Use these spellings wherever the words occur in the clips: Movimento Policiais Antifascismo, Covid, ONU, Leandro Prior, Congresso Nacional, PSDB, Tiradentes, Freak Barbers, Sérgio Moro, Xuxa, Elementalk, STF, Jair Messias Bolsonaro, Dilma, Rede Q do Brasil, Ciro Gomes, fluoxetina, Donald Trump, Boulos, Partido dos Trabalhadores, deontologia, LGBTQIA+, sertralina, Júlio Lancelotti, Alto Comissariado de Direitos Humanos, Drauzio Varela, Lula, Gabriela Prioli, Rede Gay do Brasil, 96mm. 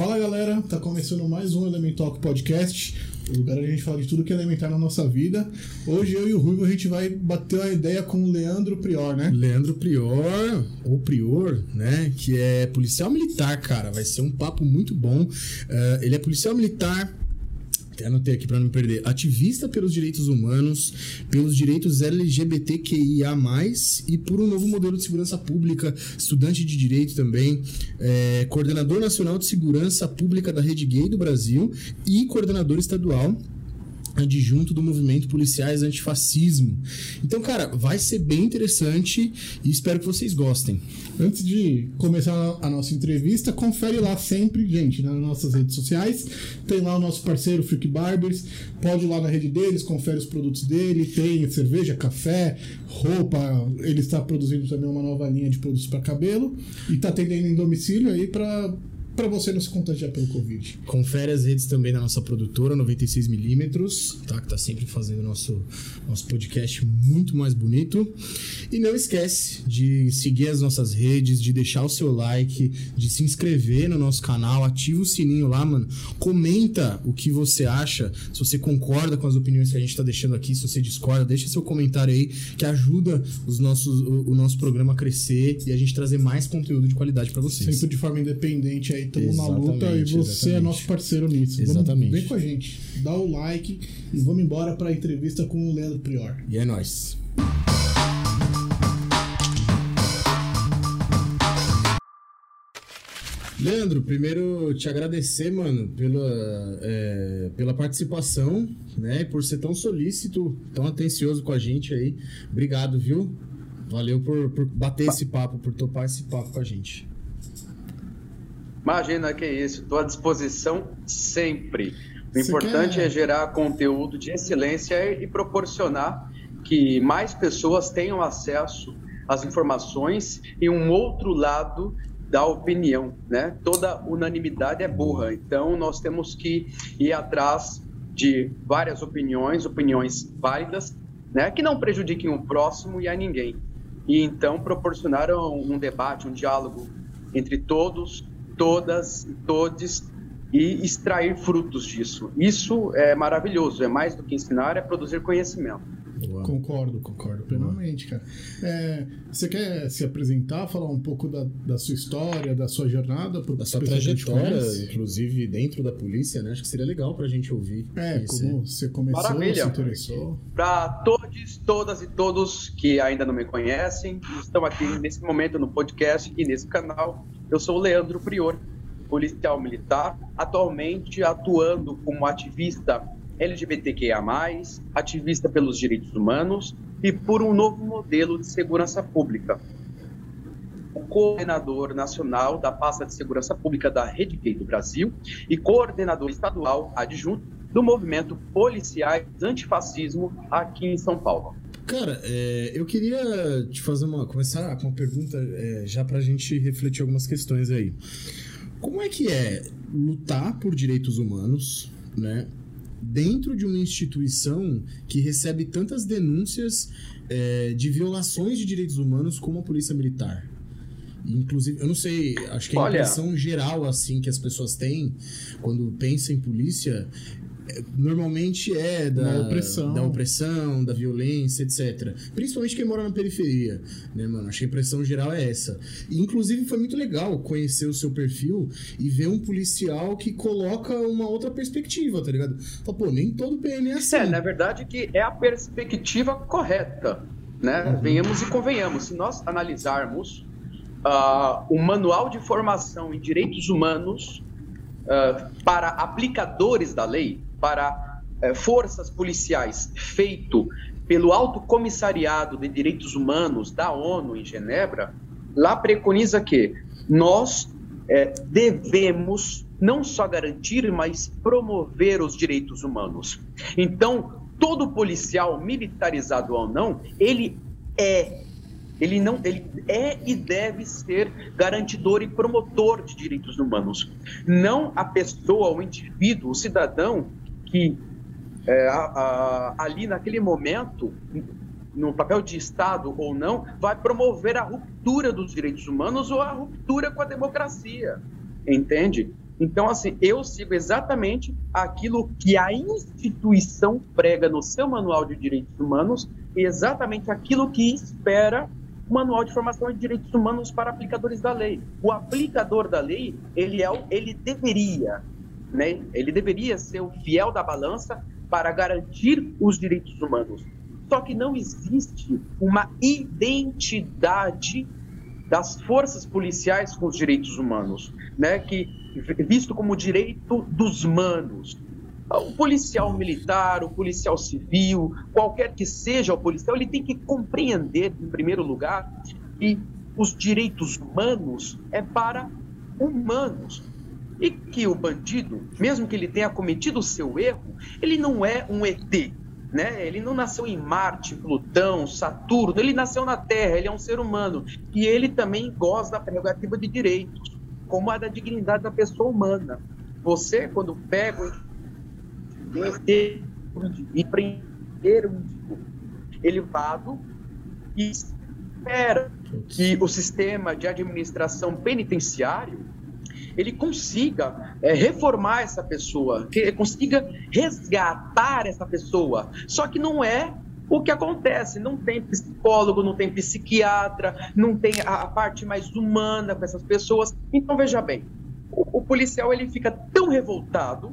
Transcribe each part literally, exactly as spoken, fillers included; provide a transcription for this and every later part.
Fala galera, tá começando mais um Elementalk Podcast, o lugar onde a gente fala de tudo que é elementar na nossa vida. Hoje eu e o Ruivo a gente vai bater uma ideia com o Leandro Prior, né? Leandro Prior, ou Prior, né? Que é policial militar, cara, vai ser um papo muito bom. Uh, ele é policial militar, anotei aqui para não me perder, ativista pelos direitos humanos, pelos direitos L G B T Q I A mais, e por um novo modelo de segurança pública, estudante de direito também, é, coordenador nacional de segurança pública da Rede Gay do Brasil e coordenador estadual adjunto do Movimento Policiais Antifascismo. Então, cara, vai ser bem interessante e espero que vocês gostem. Antes de começar a nossa entrevista, confere lá sempre, gente, nas nossas redes sociais. Tem lá o nosso parceiro Freak Barbers. Pode ir lá na rede deles, confere os produtos dele. Tem cerveja, café, roupa. Ele está produzindo também uma nova linha de produtos para cabelo. E está atendendo em domicílio aí para... para você não se contagiar pelo Covid. Confere as redes também da nossa produtora, noventa e seis milímetros, tá? Que tá sempre fazendo nosso, nosso podcast muito mais bonito. E não esquece de seguir as nossas redes, de deixar o seu like, de se inscrever no nosso canal, ativa o sininho lá, mano. Comenta o que você acha, se você concorda com as opiniões que a gente tá deixando aqui, se você discorda, deixa seu comentário aí, que ajuda os nossos, o, o nosso programa a crescer e a gente trazer mais conteúdo de qualidade para vocês. Sempre de forma independente aí. Estamos na luta e você exatamente. É nosso parceiro nisso. Exatamente. Vamos, vem com a gente, dá o like e vamos embora para a entrevista com o Leandro Prior. E é nóis. Leandro, primeiro te agradecer, mano, pela, é, pela participação, né? Por ser tão solícito, tão atencioso com a gente aí. Obrigado, viu? Valeu por, por bater esse papo, por topar esse papo com a gente. Imagina que é isso, estou à disposição sempre. O Você importante quer... é gerar conteúdo de excelência e proporcionar que mais pessoas tenham acesso às informações e um outro lado da opinião, né? Toda unanimidade é burra, então nós temos que ir atrás de várias opiniões, opiniões válidas, né? Que não prejudiquem o próximo e a ninguém. E então proporcionar um, um debate, um diálogo entre todos, todas e todes, e extrair frutos disso. Isso é maravilhoso, é mais do que ensinar, é produzir conhecimento. Boa. Concordo, concordo plenamente, cara. É, você quer se apresentar, falar um pouco da, da sua história, da sua jornada? Da sua trajetória, inclusive dentro da polícia, né? Acho que seria legal pra gente ouvir. É, conhecer. Como você começou, maravilha. Se interessou. Pra todos, todas e todos que ainda não me conhecem, estão aqui nesse momento no podcast e nesse canal. Eu sou o Leandro Prior, policial militar, atualmente atuando como ativista L G B T Q I A mais, ativista pelos direitos humanos e por um novo modelo de segurança pública. O coordenador nacional da pasta de segurança pública da Rede Q do Brasil e coordenador estadual adjunto do Movimento Policiais Antifascismo aqui em São Paulo. Cara, é, eu queria te fazer uma, começar com uma pergunta, é, já para a gente refletir algumas questões aí. Como é que é lutar por direitos humanos, né, dentro de uma instituição que recebe tantas denúncias, é, de violações de direitos humanos como a Polícia Militar? Inclusive, eu não sei, acho que a impressão geral assim, que as pessoas têm quando pensam em polícia... Normalmente é da, da, opressão. da opressão, da violência, etcétera. Principalmente quem mora na periferia, né, mano? Acho que a impressão geral é essa. E, inclusive, foi muito legal conhecer o seu perfil e ver um policial que coloca uma outra perspectiva, tá ligado? Fala, pô, nem todo P M é assim. É, na verdade, que é a perspectiva correta, né? Uhum. Venhamos e convenhamos. Se nós analisarmos uh, o Manual de Formação em Direitos Humanos uh, para aplicadores da lei, para eh, forças policiais, feito pelo Alto Comissariado de Direitos Humanos da ONU em Genebra, lá preconiza que nós eh, devemos não só garantir, mas promover os direitos humanos. Então, todo policial, militarizado ou não, ele é, ele não, ele é e deve ser garantidor e promotor de direitos humanos. Não a pessoa, o indivíduo, o cidadão, que é, a, a, ali naquele momento, no papel de Estado ou não, vai promover a ruptura dos direitos humanos ou a ruptura com a democracia, entende? Então, assim, eu sigo exatamente aquilo que a instituição prega no seu manual de direitos humanos, exatamente aquilo que espera o manual de formação de direitos humanos para aplicadores da lei. O aplicador da lei, ele, é, ele deveria, né? Ele deveria ser o fiel da balança para garantir os direitos humanos. Só que não existe uma identidade das forças policiais com os direitos humanos, né? Que, visto como direito dos manos. O policial militar, o policial civil, qualquer que seja o policial, ele tem que compreender, em primeiro lugar, que os direitos humanos é para humanos. E que o bandido, mesmo que ele tenha cometido o seu erro, ele não é um E T, né? Ele não nasceu em Marte, Plutão, Saturno, ele nasceu na Terra, ele é um ser humano. E ele também goza da prerrogativa de direitos, como a da dignidade da pessoa humana. Você, quando pega um E T e prender um elevado e espera que o sistema de administração penitenciário ele consiga é, reformar essa pessoa, que consiga resgatar essa pessoa. Só que não é o que acontece, não tem psicólogo, não tem psiquiatra, não tem a, a parte mais humana com essas pessoas. Então, veja bem, o, o policial ele fica tão revoltado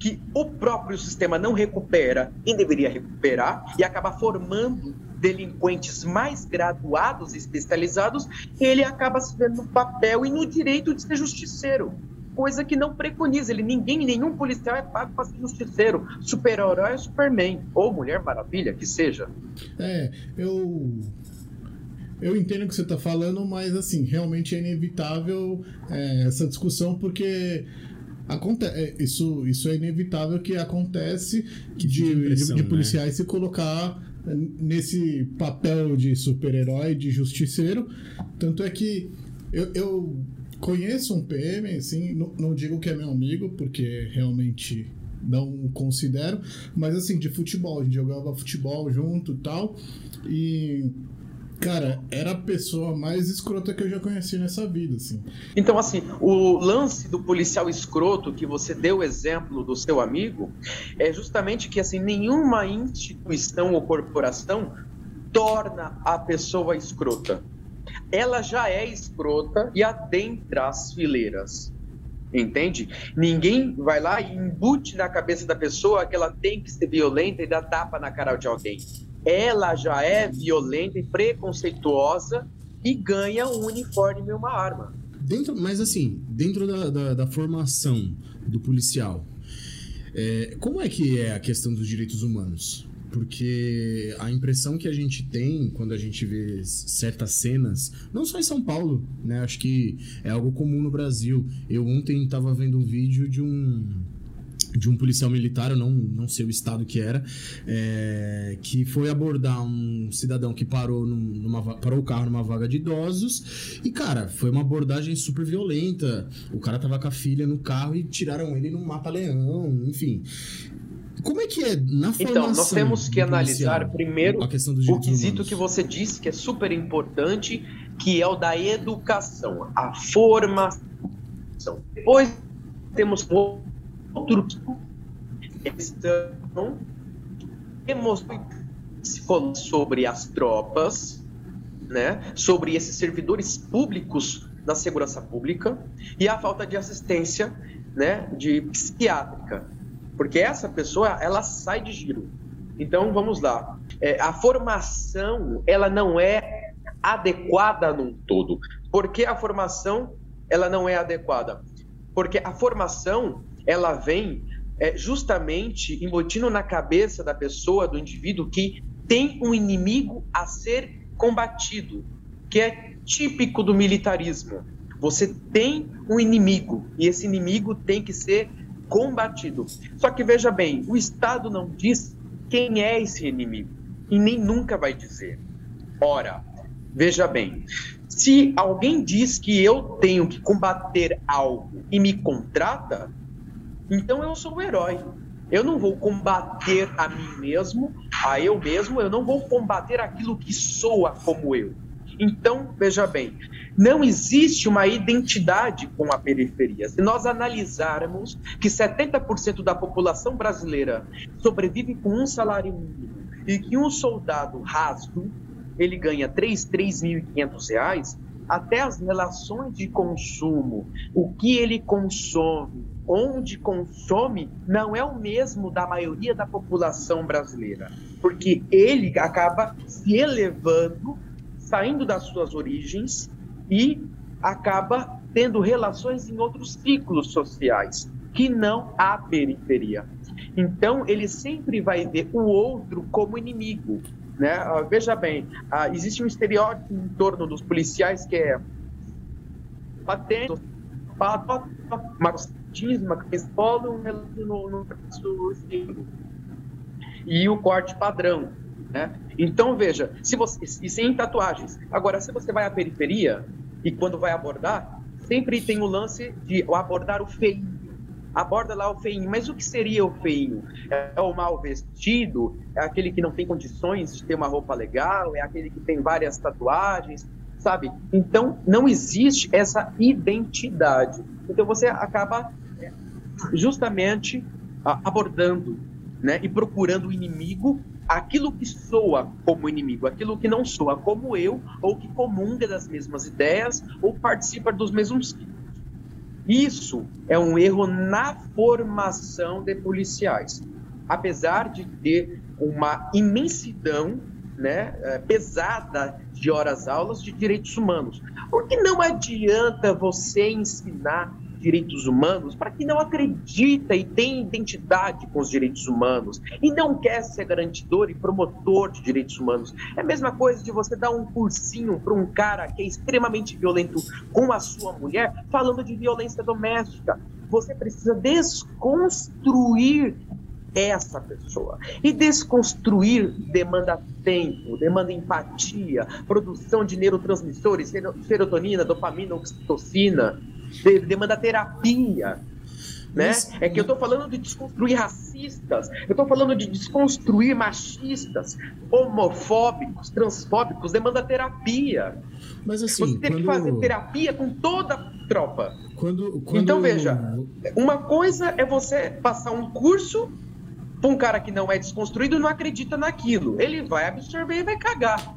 que o próprio sistema não recupera e deveria recuperar e acaba formando delinquentes mais graduados e especializados, ele acaba se vendo no papel e no direito de ser justiceiro, coisa que não preconiza. Ele, ninguém, nenhum policial é pago para ser justiceiro. Super-herói é Superman, ou Mulher Maravilha, que seja. É, eu... Eu entendo o que você está falando, mas, assim, realmente é inevitável é, essa discussão, porque... Aconte- isso, isso é inevitável que acontece que de, de, de policiais, né? Se colocar nesse papel de super-herói, de justiceiro. Tanto é que eu, eu conheço um P M, assim, não, não digo que é meu amigo, porque realmente não o considero, mas assim, de futebol, a gente jogava futebol junto e tal, e... Cara, era a pessoa mais escrota que eu já conheci nessa vida, assim. Então, assim, o lance do policial escroto que você deu o exemplo do seu amigo é justamente que, assim, nenhuma instituição ou corporação torna a pessoa escrota. Ela já é escrota e adentra as fileiras, entende? Ninguém vai lá e embute na cabeça da pessoa que ela tem que ser violenta e dar tapa na cara de alguém. Ela já é violenta e preconceituosa e ganha um uniforme e uma arma. Dentro, mas assim, dentro da, da, da formação do policial, é, como é que é a questão dos direitos humanos? Porque a impressão que a gente tem quando a gente vê certas cenas, não só em São Paulo, né? Acho que é algo comum no Brasil. Eu ontem estava vendo um vídeo de um... de um policial militar, eu não, não sei o estado que era, é, que foi abordar um cidadão que parou, numa, parou o carro numa vaga de idosos e, cara, foi uma abordagem super violenta. O cara tava com a filha no carro e tiraram ele num mata-leão, enfim. Como é que é na formação? Então, nós temos que analisar primeiro a questão dos direitos humanos. O quesito que você disse que é super importante, que é o da educação, a formação. Depois temos... outro tipo de questão emocional sobre as tropas, né? Sobre esses servidores públicos da segurança pública e a falta de assistência, né? De psiquiátrica, porque essa pessoa ela sai de giro. Então vamos lá, é, a formação ela não é adequada num todo. Por que a formação ela não é adequada? Porque a formação ela vem é, justamente embutindo na cabeça da pessoa, do indivíduo, que tem um inimigo a ser combatido, que é típico do militarismo. Você tem um inimigo e esse inimigo tem que ser combatido. Só que veja bem, o Estado não diz quem é esse inimigo e nem nunca vai dizer. Ora, veja bem, se alguém diz que eu tenho que combater algo e me contrata, então eu sou o herói. Eu não vou combater a mim mesmo, a eu mesmo, eu não vou combater aquilo que soa como eu. Então, veja bem, não existe uma identidade com a periferia. Se nós analisarmos que setenta por cento da população brasileira sobrevive com um salário mínimo e que um soldado raso, ele ganha três mil e quinhentos reais, até as relações de consumo, o que ele consome, onde consome, não é o mesmo da maioria da população brasileira, porque ele acaba se elevando, saindo das suas origens e acaba tendo relações em outros ciclos sociais, que não a periferia. Então, ele sempre vai ver o outro como inimigo, né? Veja bem, existe um estereótipo em torno dos policiais que é patente, machismo, que expolam no processo civil e o corte padrão, né? Então, veja, se você, e sem tatuagens. Agora, se você vai à periferia e quando vai abordar, sempre tem o lance de abordar o feio. Aborda lá o feinho, mas o que seria o feinho? É o mal vestido? É aquele que não tem condições de ter uma roupa legal? É aquele que tem várias tatuagens, sabe? Então, não existe essa identidade. Então, você acaba justamente abordando, né, e procurando o inimigo, aquilo que soa como inimigo, aquilo que não soa como eu, ou que comunga das mesmas ideias, ou participa dos mesmos... Isso é um erro na formação de policiais, apesar de ter uma imensidão, né, pesada de horas-aulas de direitos humanos, porque não adianta você ensinar direitos humanos para quem não acredita e tem identidade com os direitos humanos e não quer ser garantidor e promotor de direitos humanos. É a mesma coisa de você dar um cursinho para um cara que é extremamente violento com a sua mulher, falando de violência doméstica. Você precisa desconstruir essa pessoa. E desconstruir demanda tempo, demanda empatia, produção de neurotransmissores, serotonina, dopamina, oxitocina. Demanda terapia, né? Mas... é que eu estou falando de desconstruir racistas, eu estou falando de desconstruir machistas, homofóbicos, transfóbicos, demanda terapia. Mas assim, você tem quando... que fazer terapia com toda a tropa. Quando, quando... Então veja, uma coisa é você passar um curso para um cara que não é desconstruído e não acredita naquilo. Ele vai absorver e vai cagar.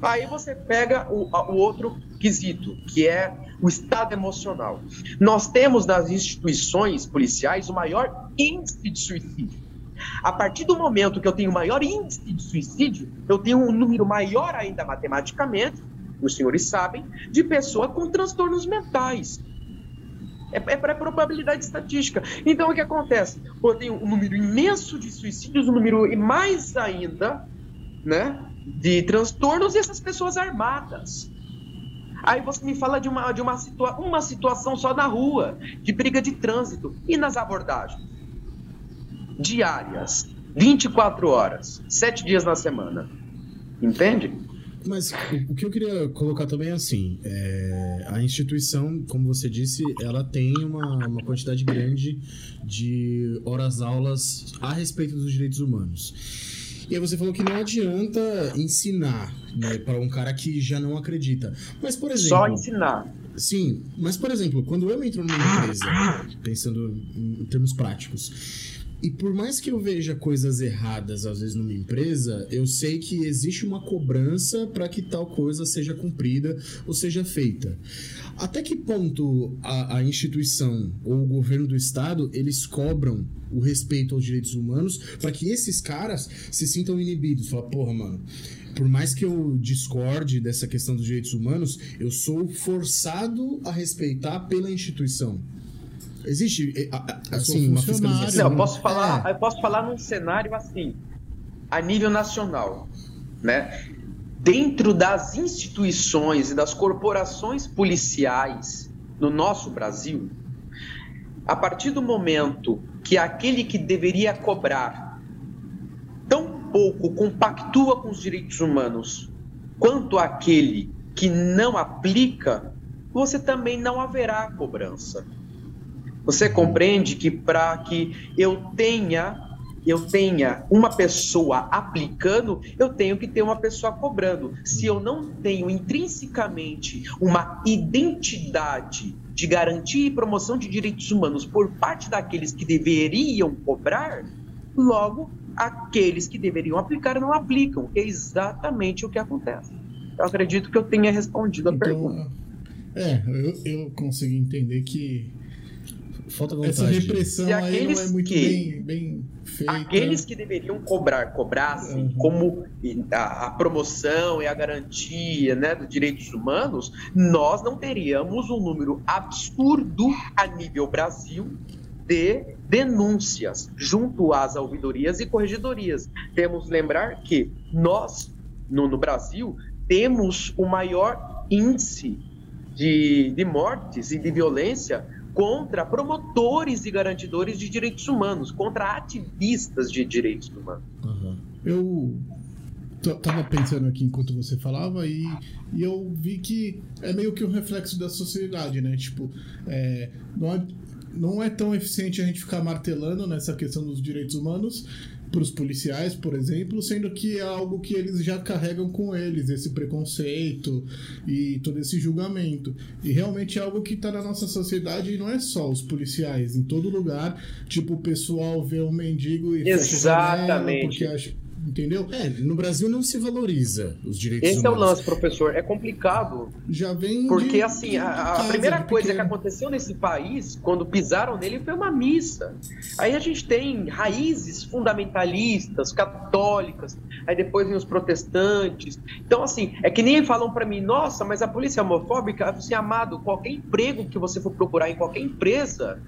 Aí você pega o, o outro quesito, que é o estado emocional. Nós temos nas instituições policiais o maior índice de suicídio. A partir do momento que eu tenho o maior índice de suicídio, eu tenho um número maior ainda matematicamente, os senhores sabem, de pessoas com transtornos mentais. É, é para probabilidade estatística. Então, o que acontece? Eu tenho um número imenso de suicídios, um número e mais ainda, né, de transtornos, e essas pessoas armadas. Aí você me fala de, uma, de uma, situa uma situação só na rua, de briga de trânsito, e nas abordagens? Diárias, vinte e quatro horas, sete dias na semana. Entende? Mas o que eu queria colocar também é assim, é, a instituição, como você disse, ela tem uma, uma quantidade grande de horas-aulas a respeito dos direitos humanos. E aí você falou que não adianta ensinar, né, para um cara que já não acredita. Mas, por exemplo... Só ensinar. Sim, mas, por exemplo, quando eu entro numa empresa, pensando em termos práticos, e por mais que eu veja coisas erradas, às vezes, numa empresa, eu sei que existe uma cobrança para que tal coisa seja cumprida ou seja feita. Até que ponto a, a instituição ou o governo do estado, eles cobram o respeito aos direitos humanos para que esses caras se sintam inibidos? Fala, porra, mano, por mais que eu discorde dessa questão dos direitos humanos, eu sou forçado a respeitar pela instituição. Existe, assim, uma fiscalização? Não, posso falar, é. eu posso falar num cenário assim, a nível nacional, né? Dentro das instituições e das corporações policiais no nosso Brasil, a partir do momento que aquele que deveria cobrar tão pouco compactua com os direitos humanos quanto aquele que não aplica, você também não haverá cobrança. Você compreende que para que eu tenha eu tenha uma pessoa aplicando, eu tenho que ter uma pessoa cobrando. Se eu não tenho intrinsecamente uma identidade de garantia e promoção de direitos humanos por parte daqueles que deveriam cobrar, logo aqueles que deveriam aplicar não aplicam. É exatamente o que acontece. Eu acredito que eu tenha respondido a então, pergunta. É, eu, eu consigo entender que falta vontade. Essa repressão aí não é muito que, bem, bem feita. Aqueles que deveriam cobrar, cobrassem, uhum. como a, a promoção e a garantia, né, dos direitos humanos, nós não teríamos um número absurdo a nível Brasil de denúncias junto às ouvidorias e corregedorias. Temos que lembrar que nós, no, no Brasil, temos o maior índice de, de mortes e de violência contra promotores e garantidores de direitos humanos, contra ativistas de direitos humanos. Uhum. Eu estava pensando aqui enquanto você falava e, e eu vi que é meio que um reflexo da sociedade, né? Tipo, é, não, é, não é tão eficiente a gente ficar martelando nessa questão dos direitos humanos para os policiais, por exemplo, sendo que é algo que eles já carregam com eles, esse preconceito e todo esse julgamento. E realmente é algo que está na nossa sociedade e não é só os policiais, em todo lugar. Tipo, o pessoal vê um mendigo e... Exatamente. Porque acha... Entendeu? É, no Brasil não se valoriza os direitos Esse humanos. Esse é o lance, professor. É complicado. Já vem. Porque, de, assim, de a, a primeira coisa que aconteceu nesse país, quando pisaram nele, foi uma missa. Aí a gente tem raízes fundamentalistas, católicas, aí depois vem os protestantes. Então, assim, é que nem falam pra mim, nossa, mas a polícia é homofóbica. Assim, amado, qualquer emprego que você for procurar em qualquer empresa,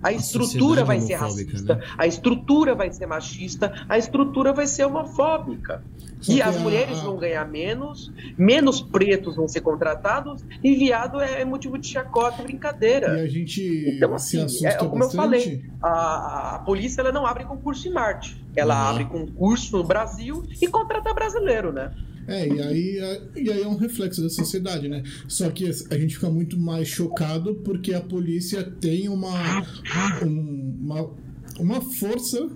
a estrutura vai ser racista, né? A estrutura vai ser machista, a estrutura vai ser homofóbica. Só e as a... mulheres vão ganhar menos, menos pretos vão ser contratados, e viado é motivo de chacota, brincadeira. E a gente então, assim, se assusta é, como bastante. Eu falei, a, a polícia ela não abre concurso em Marte, ela uhum. abre concurso no Brasil e contrata brasileiro, né? É, e aí, e aí é um reflexo da sociedade, né? Só que a gente fica muito mais chocado porque a polícia tem uma, um, uma, uma força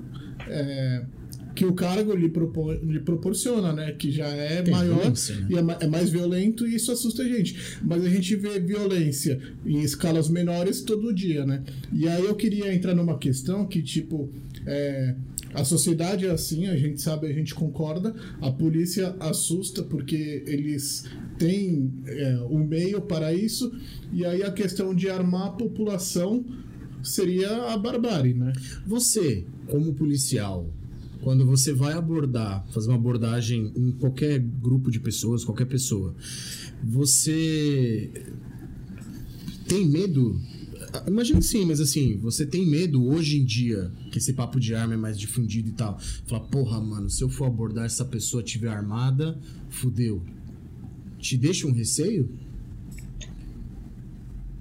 é, que o cargo lhe, propor, lhe proporciona, né? Que já é tem maior e é, é mais violento e isso assusta a gente. Mas a gente vê violência em escalas menores todo dia, né? E aí eu queria entrar numa questão que, tipo... É, a sociedade é assim, a gente sabe, a gente concorda. A polícia assusta porque eles têm é, o meio para isso. E aí a questão de armar a população seria a barbárie, né? Você, como policial, quando você vai abordar, fazer uma abordagem em qualquer grupo de pessoas, qualquer pessoa, você tem medo? Imagino sim, mas assim, você tem medo hoje em dia, que esse papo de arma é mais difundido e tal, fala, porra, mano, se eu for abordar essa pessoa tiver armada, fudeu. Te deixa um receio?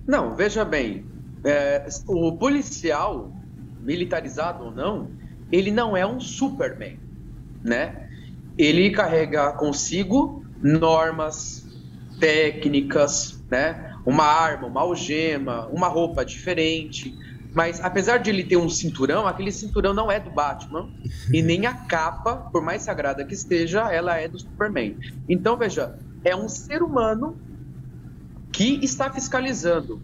Não, veja bem, é, o policial, militarizado ou não, ele não é um Superman, né? Ele carrega consigo normas, técnicas, né? Uma arma, uma algema, uma roupa diferente. Mas apesar de ele ter um cinturão, aquele cinturão não é do Batman. E nem a capa, por mais sagrada que esteja, ela é do Superman. Então, veja, é um ser humano que está fiscalizando.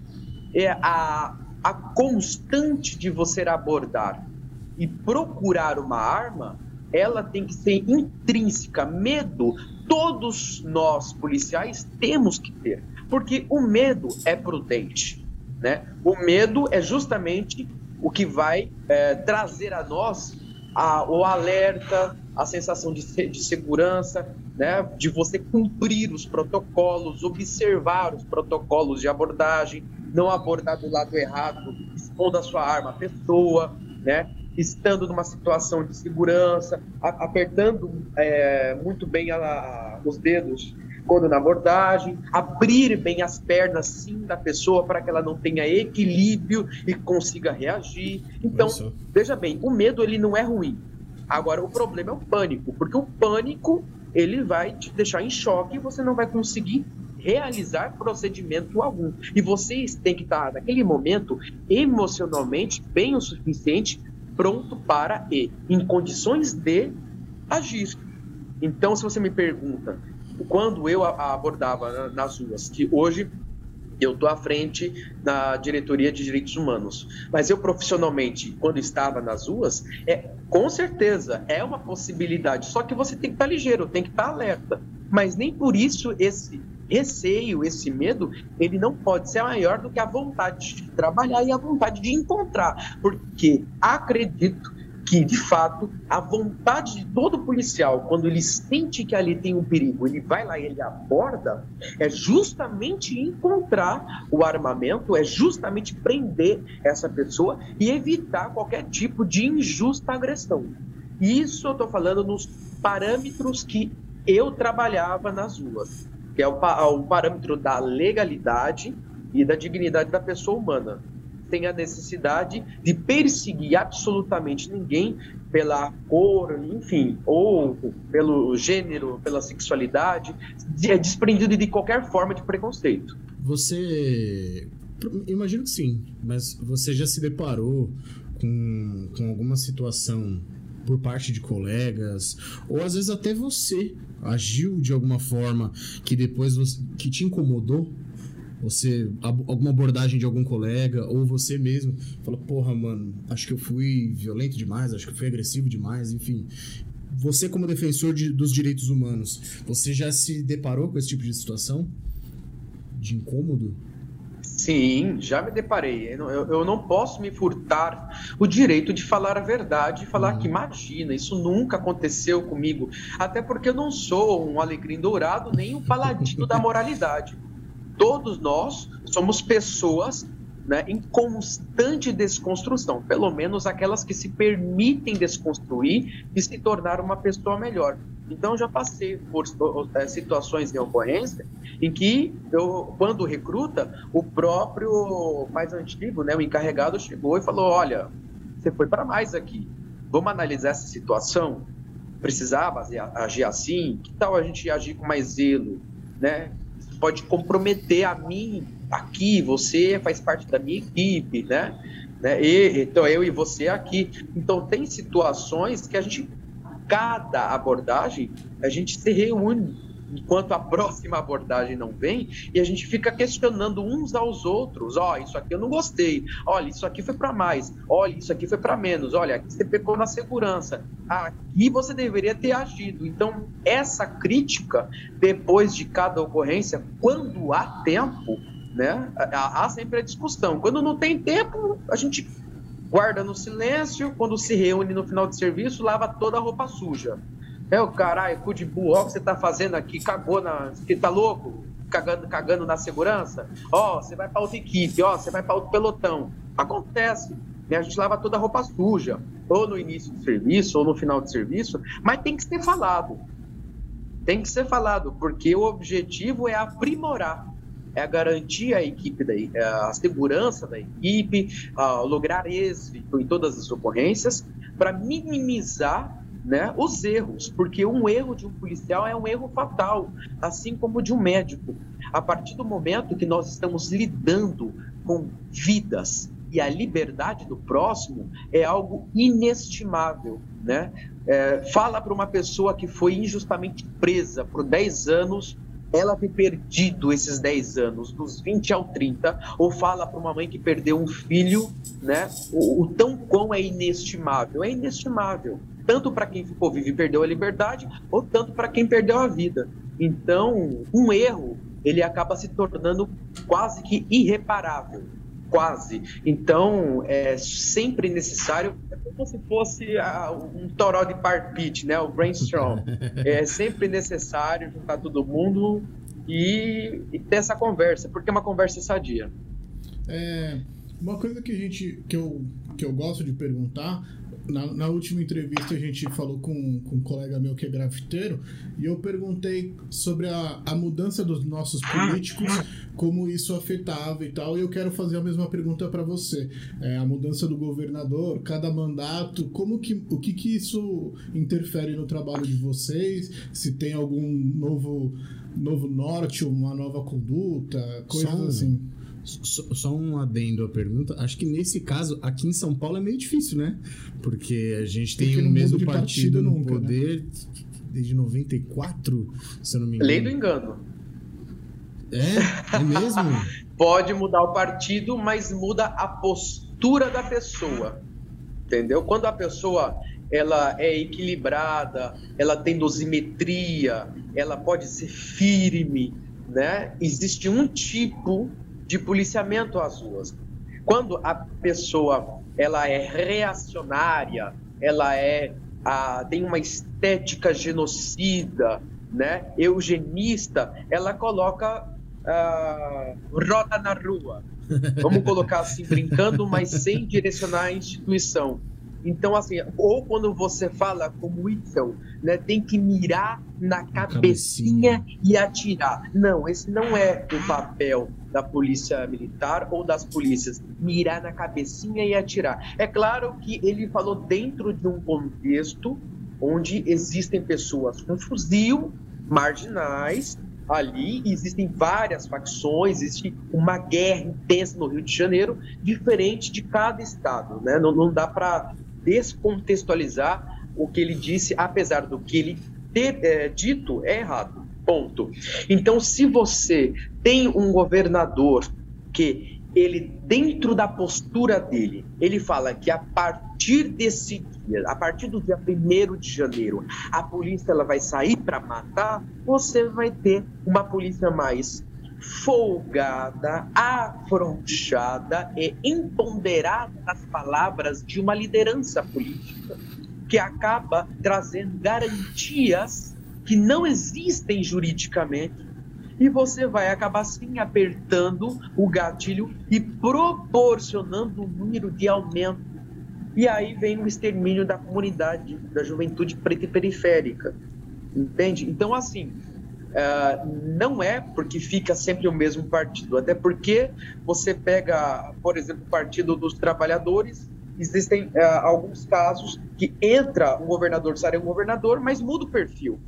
É a, a constante de você abordar e procurar uma arma, ela tem que ser intrínseca. Medo, todos nós policiais temos que ter. Porque o medo é prudente, né? O medo é justamente o que vai é, trazer a nós a, o alerta, a sensação de, de segurança, né? De você cumprir os protocolos, observar os protocolos de abordagem, não abordar do lado errado, expondo a sua arma à pessoa, né? Estando numa situação de segurança, a, apertando é, muito bem a, a, os dedos, quando na abordagem, abrir bem as pernas, sim, da pessoa para que ela não tenha equilíbrio e consiga reagir. Então, Isso. veja bem, o medo ele não é ruim. Agora, o problema é o pânico, porque o pânico ele vai te deixar em choque e você não vai conseguir realizar procedimento algum. E vocês têm que estar, naquele momento, emocionalmente bem o suficiente pronto para e em condições de agir. Então, se você me pergunta, quando eu abordava nas ruas, que hoje eu estou à frente da diretoria de direitos humanos, mas eu profissionalmente, quando estava nas ruas, é, com certeza é uma possibilidade, só que você tem que estar ligeiro, tem que estar alerta, mas nem por isso esse receio, esse medo, ele não pode ser maior do que a vontade de trabalhar e a vontade de encontrar, porque acredito que, de fato, a vontade de todo policial, quando ele sente que ali tem um perigo, ele vai lá e ele aborda, é justamente encontrar o armamento, é justamente prender essa pessoa e evitar qualquer tipo de injusta agressão. Isso eu estou falando nos parâmetros que eu trabalhava nas ruas, que é o, o parâmetro da legalidade e da dignidade da pessoa humana. Tem a necessidade de perseguir absolutamente ninguém pela cor, enfim, ou pelo gênero, pela sexualidade, desprendido de qualquer forma de preconceito. Você, imagino que sim, mas você já se deparou com, com alguma situação por parte de colegas, ou às vezes até você agiu de alguma forma que depois você, que te incomodou? Você, alguma abordagem de algum colega, ou você mesmo fala, porra, mano, acho que eu fui violento demais, acho que eu fui agressivo demais, enfim. Você, como defensor de, dos direitos humanos, você já se deparou com esse tipo de situação? De incômodo? Sim, já me deparei. Eu, eu não posso me furtar o direito de falar a verdade e falar ah. que, imagina, isso nunca aconteceu comigo. Até porque eu não sou um alecrim dourado, nem um paladino da moralidade. Todos nós somos pessoas, né, em constante desconstrução, pelo menos aquelas que se permitem desconstruir e se tornar uma pessoa melhor. Então, já passei por situações de ocorrência em que, eu, quando recruta, o próprio mais antigo, né, o encarregado, chegou e falou, olha, você foi para mais aqui, vamos analisar essa situação? Precisava agir assim? Que tal a gente agir com mais zelo, né? Pode comprometer a mim aqui, você faz parte da minha equipe, né? E, então, eu e você aqui. Então, tem situações que a gente, cada abordagem, a gente se reúne, enquanto a próxima abordagem não vem, e a gente fica questionando uns aos outros. Ó, oh, isso aqui eu não gostei. Olha, isso aqui foi para mais. Olha, isso aqui foi para menos. Olha, aqui você pecou na segurança. Aqui você deveria ter agido. Então, essa crítica, depois de cada ocorrência, quando há tempo, né, há sempre a discussão. Quando não tem tempo, a gente guarda no silêncio. Quando se reúne no final de serviço, lava toda a roupa suja. É o caralho, cu de burro, ó, o que você tá fazendo aqui, cagou na... Você tá louco? Cagando, cagando na segurança? Ó, você vai pra outra equipe, ó, você vai pra outro pelotão. Acontece, né? A gente lava toda a roupa suja, ou no início do serviço, ou no final do serviço, mas tem que ser falado. Tem que ser falado, porque o objetivo é aprimorar, é garantir a equipe, da, a segurança da equipe, a lograr êxito em todas as ocorrências, para minimizar, né, os erros, porque um erro de um policial é um erro fatal, assim como de um médico. A partir do momento que nós estamos lidando com vidas e a liberdade do próximo é algo inestimável, né? É, fala para uma pessoa que foi injustamente presa por dez anos, ela ter perdido esses dez anos, dos vinte ao trinta, ou fala para uma mãe que perdeu um filho, né? O, o tão quão é inestimável, é inestimável. Tanto para quem ficou vivo e perdeu a liberdade, ou tanto para quem perdeu a vida. Então, um erro, ele acaba se tornando quase que irreparável. Quase. Então, é sempre necessário, é como se fosse a, um toró de parpite, né? O brainstorm. É sempre necessário juntar todo mundo e, e ter essa conversa, porque é uma conversa sadia. É, uma coisa que, a gente, que, eu, que eu gosto de perguntar... Na, na última entrevista a gente falou com, com um colega meu que é grafiteiro e eu perguntei sobre a, a mudança dos nossos políticos, como isso afetava e tal, e eu quero fazer a mesma pergunta para você, é, a mudança do governador, cada mandato, como que, o que que isso interfere no trabalho de vocês, se tem algum novo, novo norte, uma nova conduta, coisas só um, assim. Só um adendo à pergunta. Acho que nesse caso, aqui em São Paulo é meio difícil, né? Porque a gente tem o mesmo partido no poder desde noventa e quatro, se eu não me engano. Lei do engano. É? É mesmo? Pode mudar o partido, mas muda a postura da pessoa. Entendeu? Quando a pessoa ela é equilibrada, ela tem dosimetria, ela pode ser firme, né? Existe um tipo de policiamento às ruas. Quando a pessoa ela é reacionária, ela é a, tem uma estética genocida, né? Eugenista, ela coloca a, roda na rua. Vamos colocar assim, brincando, mas sem direcionar a instituição. Então, assim, ou quando você fala como Whitson, né, tem que mirar na cabecinha, cabecinha e atirar. Não, esse não é o papel da polícia militar ou das polícias. Mirar na cabecinha e atirar. É claro que ele falou dentro de um contexto onde existem pessoas com fuzil, marginais. Ali existem várias facções, existe uma guerra intensa no Rio de Janeiro, diferente de cada estado, né? Não, não dá para descontextualizar o que ele disse, apesar do que ele ter é, dito é errado, ponto. Então, se você tem um governador que ele, dentro da postura dele, ele fala que a partir desse dia, a partir do dia primeiro de janeiro, a polícia ela vai sair para matar, você vai ter uma polícia mais folgada, afrouxada e empoderada nas palavras de uma liderança política, que acaba trazendo garantias que não existem juridicamente, e você vai acabar, sim, apertando o gatilho e proporcionando um número de aumento. E aí vem o extermínio da comunidade, da juventude preta e periférica, entende? Então, assim, não é porque fica sempre o mesmo partido, até porque você pega, por exemplo, o Partido dos Trabalhadores, existem alguns casos que entra um governador, sai um governador, mas muda o perfil.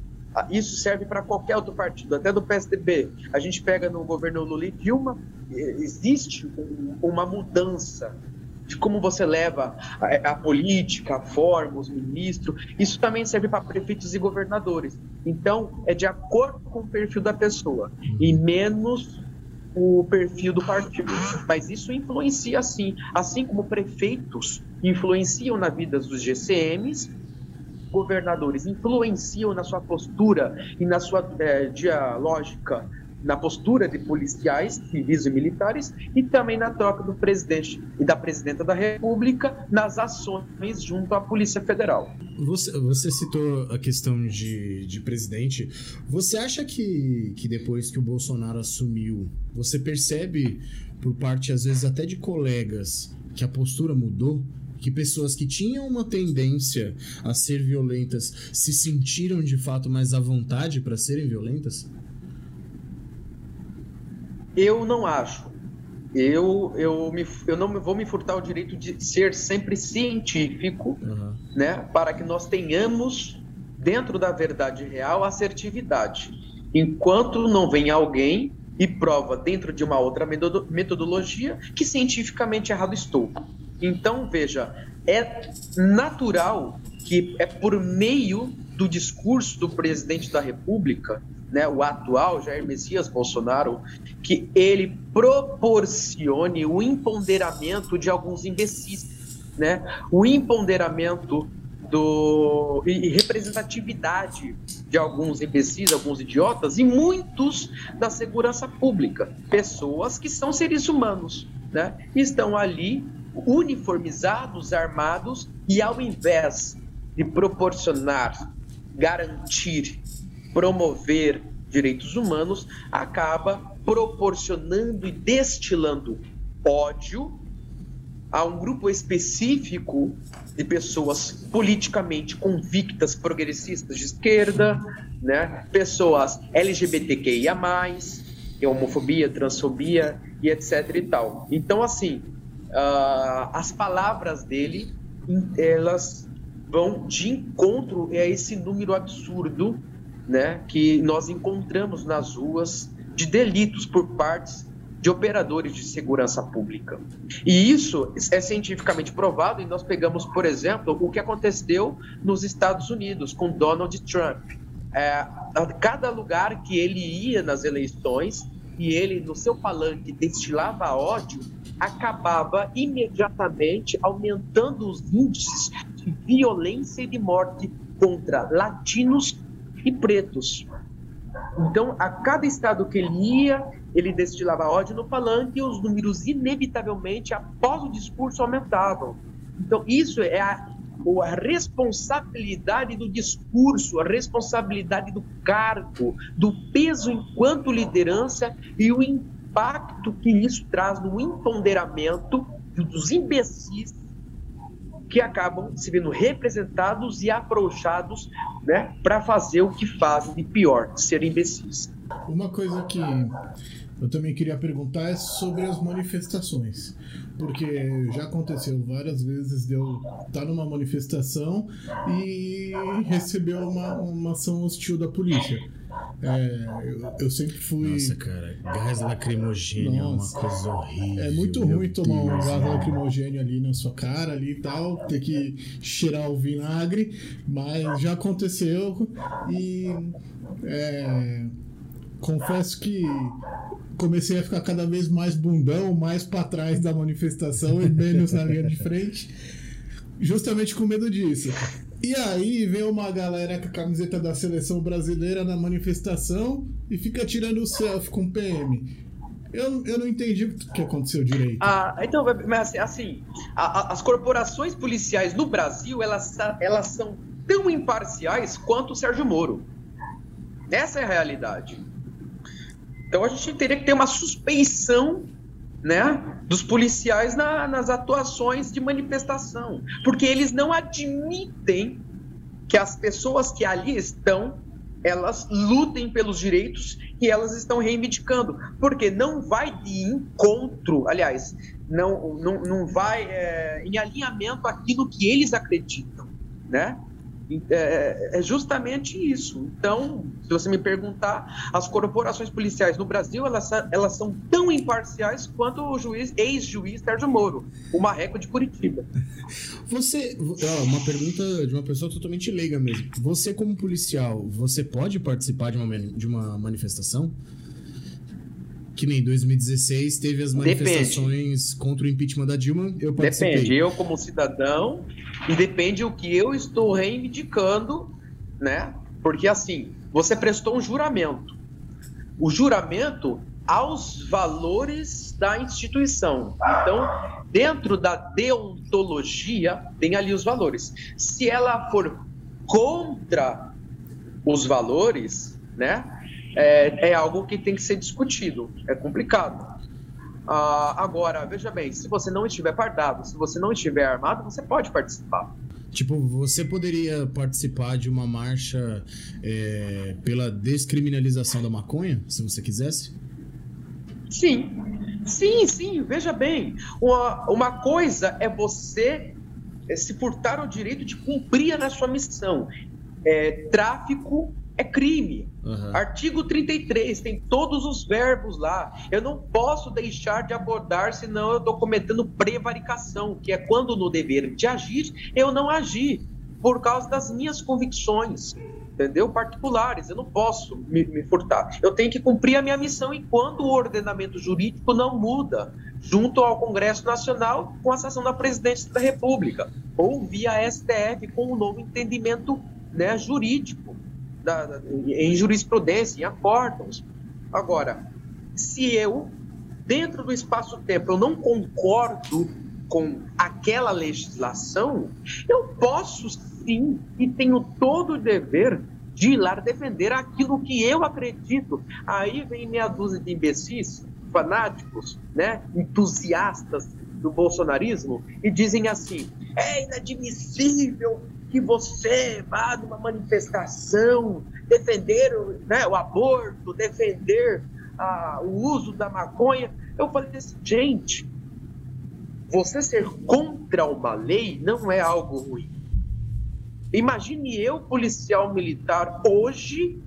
Isso serve para qualquer outro partido, até do P S D B. A gente pega no governo Lula e Dilma, existe um, uma mudança de como você leva a, a política, a forma, os ministros. Isso também serve para prefeitos e governadores. Então, é de acordo com o perfil da pessoa e menos o perfil do partido. Mas isso influencia, sim. Assim como prefeitos influenciam na vida dos G C Ms, governadores influenciam na sua postura e na sua é, dialógica, na postura de policiais, civis e militares, e também na troca do presidente e da presidenta da República nas ações junto à Polícia Federal. Você, você citou a questão de, de presidente. Você acha que, que depois que o Bolsonaro assumiu, você percebe, por parte, às vezes, até de colegas, que a postura mudou? Que pessoas que tinham uma tendência a ser violentas se sentiram de fato mais à vontade para serem violentas? Eu não acho. Eu, eu, me, eu não vou me furtar o direito de ser sempre científico, uhum. né, para que nós tenhamos, dentro da verdade real, assertividade. Enquanto não vem alguém e prova dentro de uma outra metodologia que cientificamente errado estou. Então, veja, é natural que é por meio do discurso do presidente da República, né, o atual Jair Messias Bolsonaro, que ele proporcione o empoderamento de alguns imbecis, né, o empoderamento do, e representatividade de alguns imbecis, alguns idiotas e muitos da segurança pública, pessoas que são seres humanos, né, estão ali uniformizados, armados, e ao invés de proporcionar, garantir, promover direitos humanos, acaba proporcionando e destilando ódio a um grupo específico de pessoas politicamente convictas, progressistas de esquerda, né? Pessoas L G B T Q I A mais, homofobia, transfobia e etc e tal. Então, assim, Uh, as palavras dele, elas vão de encontro a esse número absurdo, né, que nós encontramos nas ruas, de delitos por partes de operadores de segurança pública. E isso é cientificamente provado, e nós pegamos, por exemplo, o que aconteceu nos Estados Unidos com Donald Trump. É, a cada lugar que ele ia nas eleições e ele, no seu palanque, destilava ódio, acabava imediatamente aumentando os índices de violência e de morte contra latinos e pretos. Então, a cada estado que ele ia, ele destilava ódio no palanque e os números, inevitavelmente, após o discurso, aumentavam. Então, isso é a, a responsabilidade do discurso, a responsabilidade do cargo, do peso enquanto liderança e o impacto que isso traz no empoderamento dos imbecis que acabam se vendo representados e aprochados, né, para fazer o que fazem de pior, ser imbecis. Uma coisa que eu também queria perguntar é sobre as manifestações, porque já aconteceu várias vezes de eu estar numa manifestação e receber uma, uma ação hostil da polícia. É, eu, eu sempre fui... Nossa, cara, gás lacrimogênio. Nossa, é uma coisa horrível. É muito ruim Deus tomar um gás lacrimogênio ali na sua cara ali e tal, ter que cheirar o vinagre, mas já aconteceu e... É, confesso que comecei a ficar cada vez mais bundão, mais para trás da manifestação e menos na linha de frente, justamente com medo disso. E aí vem uma galera com a camiseta da seleção brasileira na manifestação e fica tirando o selfie com o P M. Eu, eu não entendi o que aconteceu direito. Ah, então, mas assim, a, a, as corporações policiais no Brasil, elas, elas são tão imparciais quanto o Sérgio Moro. Essa é a realidade. Então, a gente teria que ter uma suspeição, né, dos policiais na, nas atuações de manifestação, porque eles não admitem que as pessoas que ali estão, elas lutem pelos direitos que elas estão reivindicando, porque não vai de encontro, aliás, não, não, não vai é, em alinhamento àquilo que eles acreditam, né? É justamente isso. Então, se você me perguntar, as corporações policiais no Brasil, elas, elas são tão imparciais quanto o juiz, ex-juiz Sérgio Moro, o marreco de Curitiba. Você, uma pergunta de uma pessoa totalmente leiga mesmo. Você, como policial, você pode participar de uma, de uma manifestação? Que nem em dois mil e dezesseis teve as manifestações depende. Contra o impeachment da Dilma, eu participei. Depende, eu como cidadão, e depende o que eu estou reivindicando, né? Porque assim, você prestou um juramento. O juramento aos valores da instituição. Então, dentro da deontologia, tem ali os valores. Se ela for contra os valores, né? É, é algo que tem que ser discutido, é complicado. Ah, agora, veja bem, se você não estiver fardado, se você não estiver armado, você pode participar. Tipo, você poderia participar de uma marcha é, pela descriminalização da maconha, se você quisesse? Sim, sim, sim, veja bem. Uma, uma coisa é você se furtar ao direito de cumprir na sua missão. É, tráfico é crime. Uhum. Artigo trinta e três, tem todos os verbos lá. Eu não posso deixar de abordar, senão eu estou cometendo prevaricação, que é quando no dever de agir, eu não agi, por causa das minhas convicções, entendeu? Particulares, eu não posso me, me furtar. Eu tenho que cumprir a minha missão enquanto o ordenamento jurídico não muda, junto ao Congresso Nacional, com a sanção da Presidência da República, ou via S T F, com um novo entendimento, né, jurídico. Da, da, em jurisprudência, em acordos. Agora, se eu, dentro do espaço-tempo, eu não concordo com aquela legislação, eu posso sim, e tenho todo o dever de ir lá defender aquilo que eu acredito. Aí vem meia dúzia de imbecis, fanáticos, né, entusiastas do bolsonarismo, e dizem assim, é inadmissível que você vá numa manifestação, defender o, né, o aborto, defender ah, o uso da maconha. Eu falei assim, gente, você ser contra uma lei não é algo ruim. Imagine eu, policial militar, hoje,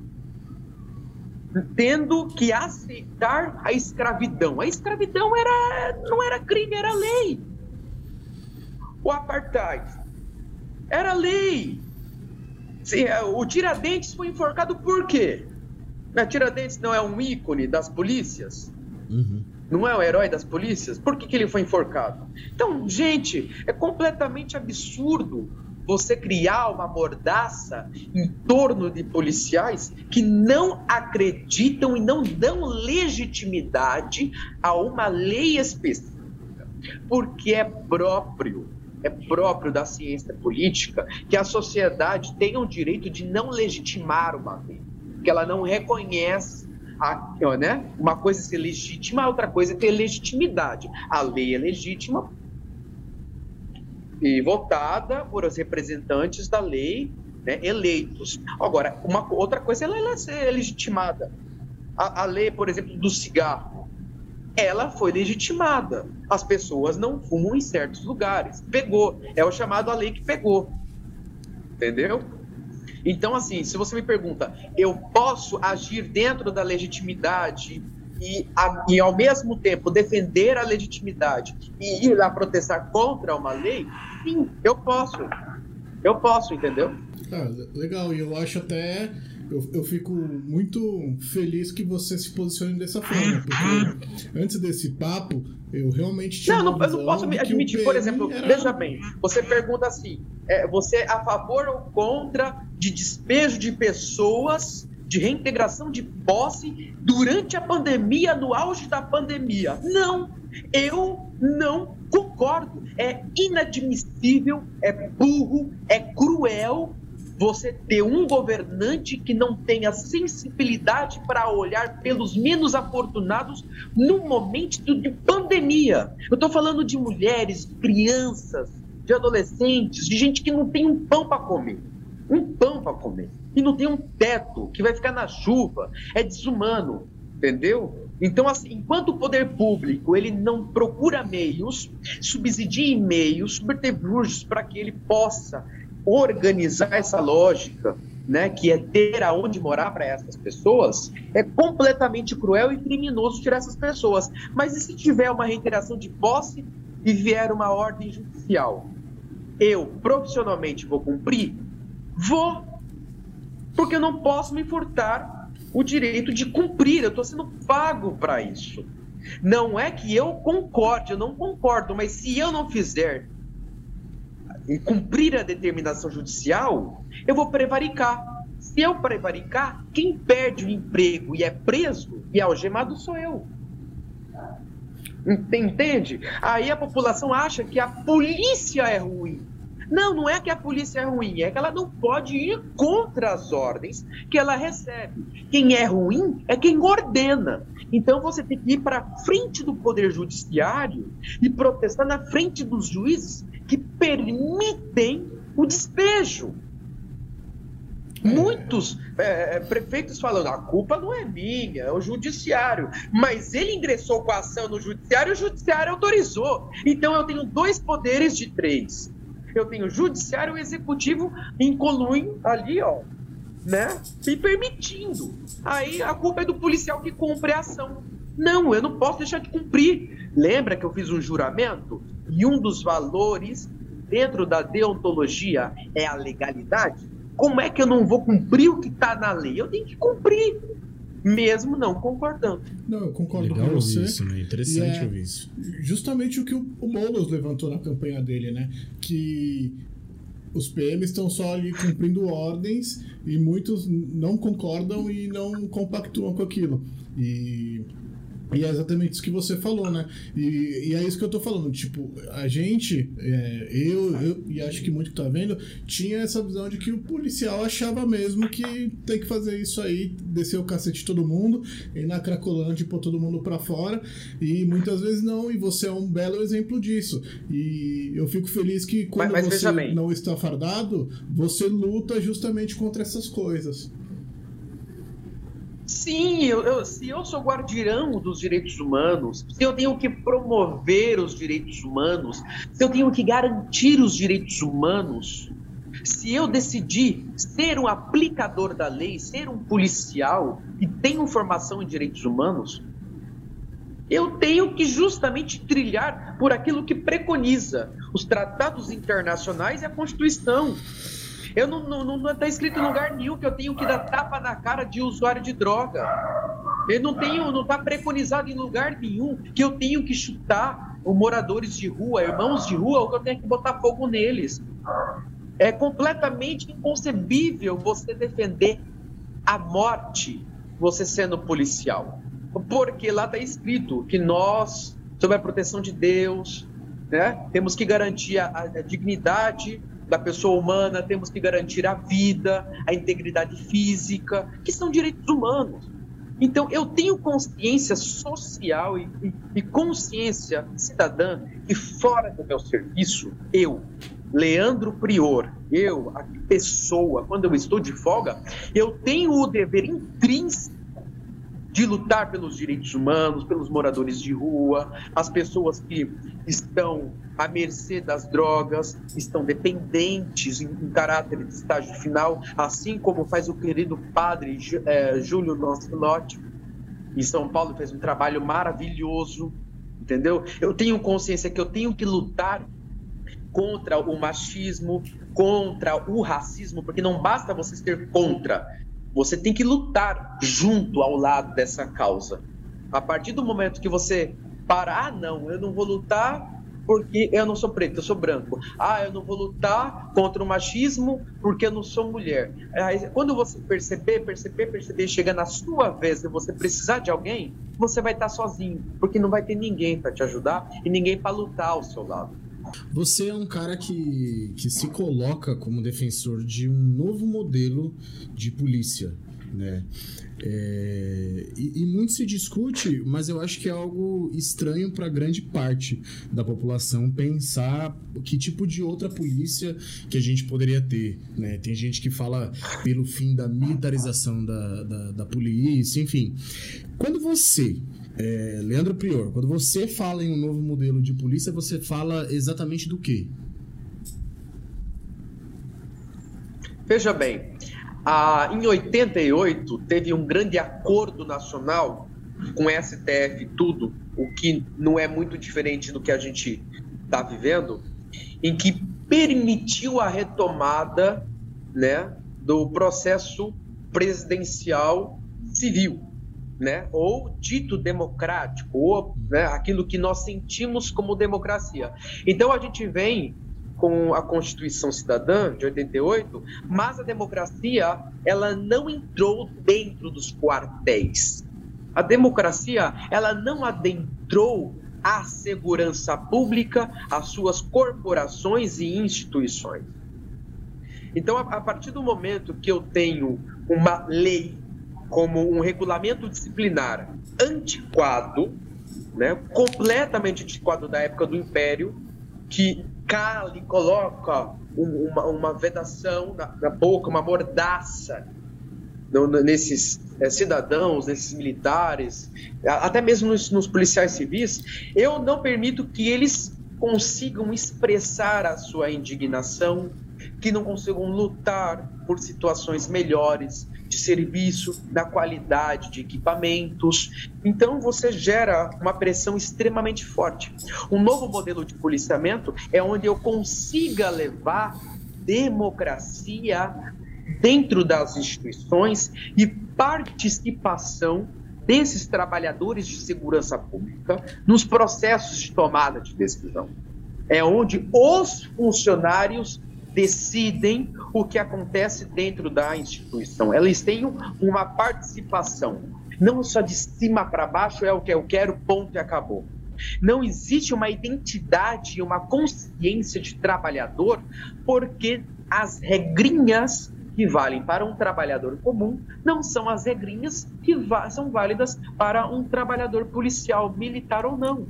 tendo que aceitar a escravidão. A escravidão era, não era crime, era lei. O apartheid era lei. O Tiradentes foi enforcado por quê? O Tiradentes não é um ícone das polícias? Uhum. Não é o herói das polícias? Por que que ele foi enforcado? Então, gente, é completamente absurdo você criar uma mordaça em torno de policiais que não acreditam e não dão legitimidade a uma lei específica, porque é próprio, é próprio da ciência política que a sociedade tenha o direito de não legitimar uma lei, porque ela não reconhece a, né? Uma coisa é ser legítima, a outra coisa é ter legitimidade. A lei é legítima e votada por os representantes da lei, né, eleitos. Agora, uma outra coisa, ela é ser legitimada. A, a lei, por exemplo, do cigarro, ela foi legitimada. As pessoas não fumam em certos lugares. Pegou. É o chamado a lei que pegou. Entendeu? Então, assim, se você me pergunta, eu posso agir dentro da legitimidade e, a, e ao mesmo tempo, defender a legitimidade e ir lá protestar contra uma lei? Sim, eu posso. Eu posso, entendeu? Ah, legal, e eu acho até... Eu, eu fico muito feliz que você se posicione dessa forma, porque antes desse papo, eu realmente tinha... Não, não, eu não posso admitir, por exemplo, era... veja bem, você pergunta assim, é, você é a favor ou contra de despejo de pessoas, de reintegração de posse durante a pandemia, no auge da pandemia? Não, eu não concordo, é inadmissível, é burro, é cruel... Você ter um governante que não tenha sensibilidade para olhar pelos menos afortunados num momento de pandemia. Eu estou falando de mulheres, de crianças, de adolescentes, de gente que não tem um pão para comer. Um pão para comer. E não tem um teto, que vai ficar na chuva. É desumano, entendeu? Então, assim, enquanto o poder público ele não procura meios, subsidia meios, subterfúgios para que ele possa... organizar essa lógica, né, que é ter aonde morar para essas pessoas, é completamente cruel e criminoso tirar essas pessoas. Mas e se tiver uma reiteração de posse e vier uma ordem judicial? Eu, profissionalmente, vou cumprir? Vou, porque eu não posso me furtar o direito de cumprir, eu estou sendo pago para isso. Não é que eu concorde, eu não concordo, mas se eu não fizer... e cumprir a determinação judicial, eu vou prevaricar. Se eu prevaricar, quem perde o emprego e é preso e algemado sou eu. Entende? Aí a população acha que a polícia é ruim. Não, não é que a polícia é ruim, é que ela não pode ir contra as ordens que ela recebe. Quem é ruim é quem ordena. Então você tem que ir para frente do poder judiciário e protestar na frente dos juízes que permitem o despejo. Muitos é, prefeitos falando, a culpa não é minha, é o judiciário. Mas ele ingressou com a ação no judiciário e o judiciário autorizou. Então eu tenho dois poderes de três. Eu tenho o judiciário e o executivo em conluio ali, ó, né? E permitindo. Aí a culpa é do policial que cumpre a ação. Não, eu não posso deixar de cumprir. Lembra que eu fiz um juramento? E um dos valores dentro da deontologia é a legalidade? Como é que eu não vou cumprir o que está na lei? Eu tenho que cumprir, mesmo não concordando. Não, eu concordo Legal com você. Ouvir isso, né? Interessante é ouvir isso. Justamente o que o Boulos levantou na campanha dele, né? Que os P Ms estão só ali cumprindo ordens e muitos não concordam e não compactuam com aquilo. E... E é exatamente isso que você falou, né? E, e é isso que eu tô falando. Tipo, a gente, é, eu, eu e acho que muito que tá vendo, tinha essa visão de que o policial achava mesmo que tem que fazer isso aí, descer o cacete de todo mundo, ir na Cracolândia e pôr todo mundo pra fora. E muitas vezes não, e você é um belo exemplo disso. E eu fico feliz que quando mas, mas você não está fardado, você luta justamente contra essas coisas. Sim, eu, eu, se eu sou guardião dos direitos humanos, se eu tenho que promover os direitos humanos, se eu tenho que garantir os direitos humanos, Se eu decidir ser um aplicador da lei, ser um policial e tenho formação em direitos humanos, eu tenho que justamente trilhar por aquilo que preconiza os tratados internacionais e a Constituição. Eu não está não, não escrito em lugar nenhum que eu tenho que dar tapa na cara de usuário de droga. Eu não tenho, não está preconizado em lugar nenhum que eu tenho que chutar os moradores de rua, irmãos de rua, ou que eu tenho que botar fogo neles. É completamente inconcebível você defender a morte, você sendo policial. Porque lá está escrito que nós, sob a proteção de Deus, né, temos que garantir a, a dignidade da pessoa humana, temos que garantir a vida, a integridade física, que são direitos humanos. Então, eu tenho consciência social e, e, e consciência cidadã que fora do meu serviço, eu, Leandro Prior, eu, a pessoa, quando eu estou de folga, eu tenho o dever intrínseco de lutar pelos direitos humanos, pelos moradores de rua, as pessoas que estão à mercê das drogas, estão dependentes em, em caráter de estágio final, assim como faz o querido padre é, Júlio Lancelotti, em São Paulo, fez um trabalho maravilhoso, entendeu? Eu tenho consciência que eu tenho que lutar contra o machismo, contra o racismo, porque não basta você ser contra, você tem que lutar junto ao lado dessa causa. A partir do momento que você parar, ah, não, eu não vou lutar porque eu não sou preto, eu sou branco. Ah, eu não vou lutar contra o machismo porque eu não sou mulher. Aí, quando você perceber, perceber, perceber, chega na sua vez e você precisar de alguém, você vai estar sozinho, porque não vai ter ninguém para te ajudar e ninguém para lutar ao seu lado. Você é um cara que, que se coloca como defensor de um novo modelo de polícia, né? É, e, e muito se discute, mas eu acho que é algo estranho para grande parte da população pensar que tipo de outra polícia que a gente poderia ter, né? Tem gente que fala pelo fim da militarização da, da, da polícia, enfim. Quando você... É, Leandro Prior, quando você fala em um novo modelo de polícia, você fala exatamente do quê? Veja bem, ah, em oitenta e oito teve um grande acordo nacional com S T F e tudo, o que não é muito diferente do que a gente está vivendo, em que permitiu a retomada, né, do processo presidencial civil, né, ou dito democrático, ou, né, aquilo que nós sentimos como democracia. Então a gente vem com a Constituição Cidadã de oitenta e oito, mas a democracia ela não entrou dentro dos quartéis. A democracia ela não adentrou a segurança pública, as suas corporações e instituições. Então, a partir do momento que eu tenho uma lei como um regulamento disciplinar antiquado, né, completamente antiquado da época do Império, que cala e coloca um, uma, uma vedação na, na boca, uma mordaça no, no, nesses é, cidadãos, nesses militares, até mesmo nos, nos policiais civis, eu não permito que eles consigam expressar a sua indignação, que não consigam lutar por situações melhores de serviço, da qualidade de equipamentos. Então você gera uma pressão extremamente forte. Um novo modelo de policiamento é onde eu consiga levar democracia dentro das instituições e participação desses trabalhadores de segurança pública nos processos de tomada de decisão. É onde os funcionários decidem o que acontece dentro da instituição. Eles têm uma participação, não só de cima para baixo, é o que eu quero, ponto e acabou. Não existe uma identidade, uma consciência de trabalhador, porque as regrinhas que valem para um trabalhador comum não são as regrinhas que va- são válidas para um trabalhador policial, militar ou não.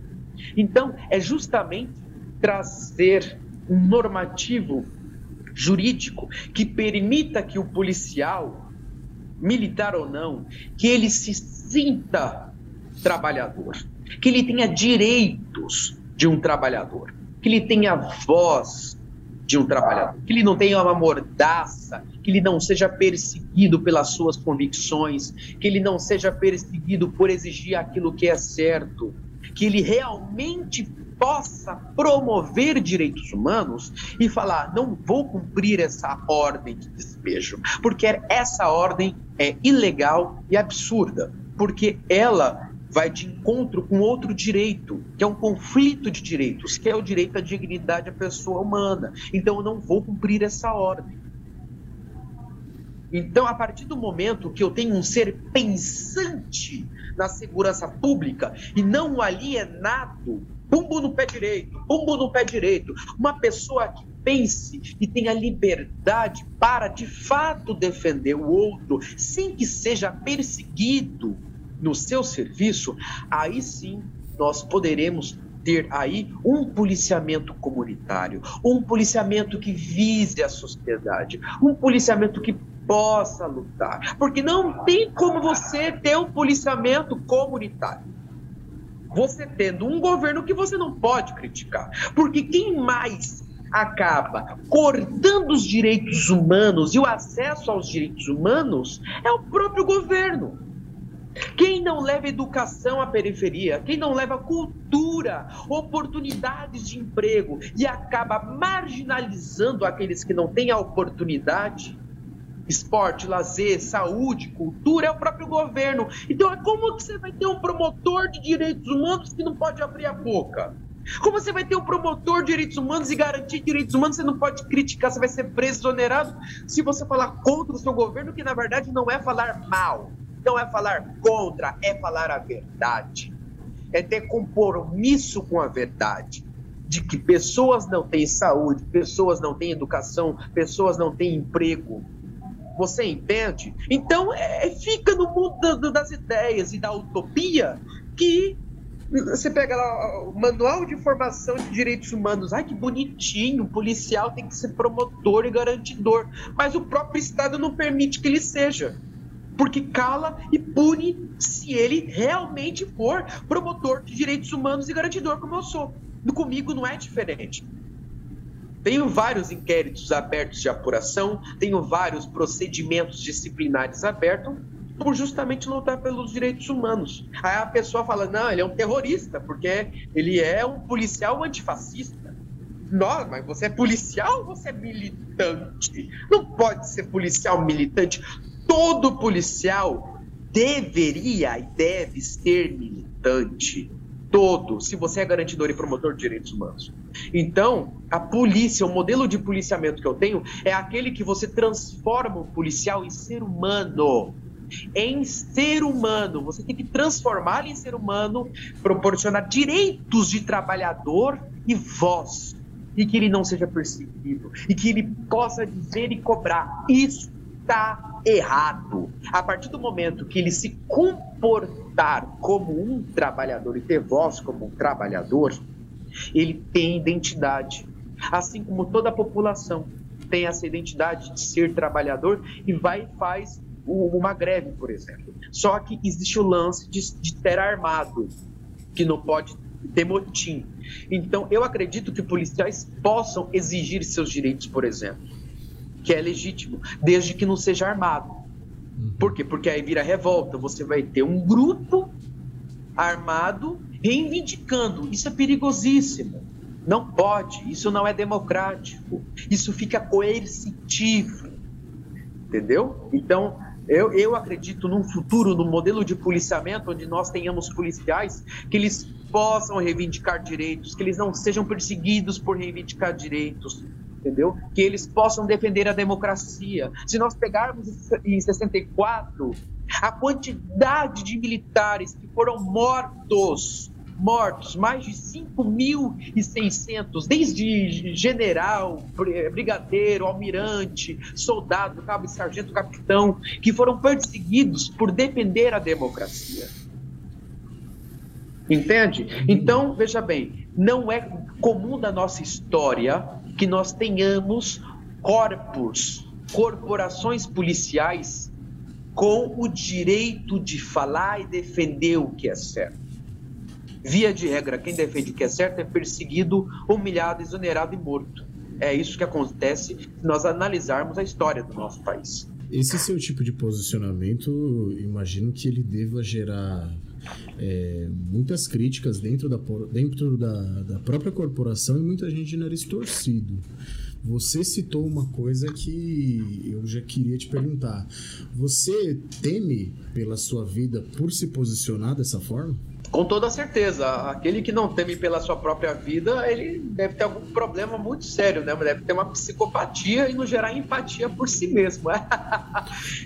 Então, é justamente trazer um normativo jurídico que permita que o policial, militar ou não, que ele se sinta trabalhador, que ele tenha direitos de um trabalhador, que ele tenha voz, de um trabalhador, que ele não tenha uma mordaça, que ele não seja perseguido pelas suas convicções, que ele não seja perseguido por exigir aquilo que é certo, que ele realmente possa promover direitos humanos e falar, não vou cumprir essa ordem de despejo, porque essa ordem é ilegal e absurda, porque ela vai de encontro com outro direito, que é um conflito de direitos, que é o direito à dignidade da pessoa humana. Então, eu não vou cumprir essa ordem. Então, a partir do momento que eu tenho um ser pensante na segurança pública e não um alienado, pumbo no pé direito, pumbo no pé direito, uma pessoa que pense e tenha liberdade para, de fato, defender o outro, sem que seja perseguido no seu serviço, aí sim nós poderemos ter aí um policiamento comunitário, um policiamento que vise a sociedade, um policiamento que possa lutar, porque não tem como você ter um policiamento comunitário, você tendo um governo que você não pode criticar, porque quem mais acaba cortando os direitos humanos e o acesso aos direitos humanos é o próprio governo. Quem não leva educação à periferia, quem não leva cultura, oportunidades de emprego e acaba marginalizando aqueles que não têm a oportunidade, esporte, lazer, saúde, cultura, é o próprio governo. Então, como que você vai ter um promotor de direitos humanos que não pode abrir a boca? Como você vai ter um promotor de direitos humanos e garantir direitos humanos, você não pode criticar, você vai ser preso, exonerado, se você falar contra o seu governo, que na verdade não é falar mal. Não é falar contra, é falar a verdade. É ter compromisso com a verdade. De que pessoas não têm saúde, pessoas não têm educação, pessoas não têm emprego. Você entende? Então, é, fica no mundo das ideias e da utopia que... Você pega lá o Manual de Formação de Direitos Humanos. Ai, que bonitinho, o policial tem que ser promotor e garantidor. Mas o próprio Estado não permite que ele seja. Porque cala e pune se ele realmente for promotor de direitos humanos e garantidor como eu sou. Comigo não é diferente. Tenho vários inquéritos abertos de apuração, tenho vários procedimentos disciplinares abertos por justamente lutar pelos direitos humanos. Aí a pessoa fala, não, ele é um terrorista, porque ele é um policial antifascista. Não, mas você é policial ou você é militante? Não pode ser policial militante. Todo policial deveria e deve ser militante, todo, se você é garantidor e promotor de direitos humanos. Então, a polícia, o modelo de policiamento que eu tenho é aquele que você transforma o policial em ser humano. Em ser humano, você tem que transformar em ser humano, proporcionar direitos de trabalhador e voz, e que ele não seja perseguido, e que ele possa dizer e cobrar. Isso está errado. A partir do momento que ele se comportar como um trabalhador e ter voz como um trabalhador, ele tem identidade, assim como toda a população tem essa identidade de ser trabalhador e vai e faz uma greve, por exemplo. Só que existe o lance de, de ter armado, que não pode ter motim. Então, eu acredito que policiais possam exigir seus direitos, por exemplo, que é legítimo, desde que não seja armado. Por quê? Porque aí vira revolta, você vai ter um grupo armado reivindicando. Isso é perigosíssimo, não pode, isso não é democrático, isso fica coercitivo, entendeu? Então, eu, eu acredito num futuro, num modelo de policiamento, onde nós tenhamos policiais que eles possam reivindicar direitos, que eles não sejam perseguidos por reivindicar direitos, entendeu? Que eles possam defender a democracia. Se nós pegarmos em sessenta e quatro, a quantidade de militares que foram mortos, mortos, mais de cinco mil e seiscentos, desde general, brigadeiro, almirante, soldado, cabo, sargento, capitão, que foram perseguidos por defender a democracia. Entende? Então, veja bem, não é comum da nossa história que nós tenhamos corpos, corporações policiais com o direito de falar e defender o que é certo. Via de regra, quem defende o que é certo é perseguido, humilhado, exonerado e morto. É isso que acontece se nós analisarmos a história do nosso país. Esse seu tipo de posicionamento, imagino que ele deva gerar é, muitas críticas dentro, da, dentro da, da própria corporação e muita gente genera estorcido. Você citou uma coisa que eu já queria te perguntar. Você teme pela sua vida por se posicionar dessa forma? Com toda certeza. Aquele que não teme pela sua própria vida, ele deve ter algum problema muito sério, né? Deve ter uma psicopatia e não gerar empatia por si mesmo.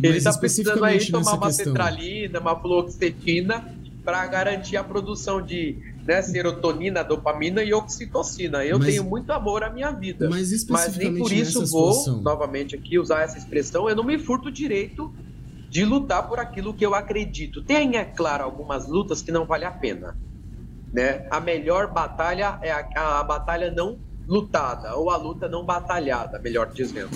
Ele está precisando aí tomar uma questão. Sertralina, uma fluoxetina, para garantir a produção de né, serotonina, dopamina e oxitocina. Eu mas, tenho muito amor à minha vida. Mas, mas nem por isso vou, situação. novamente aqui, usar essa expressão, eu não me furto o direito de lutar por aquilo que eu acredito. Tem, é claro, algumas lutas que não vale a pena, né? A melhor batalha é a, a, a batalha não lutada, ou a luta não batalhada, melhor dizendo.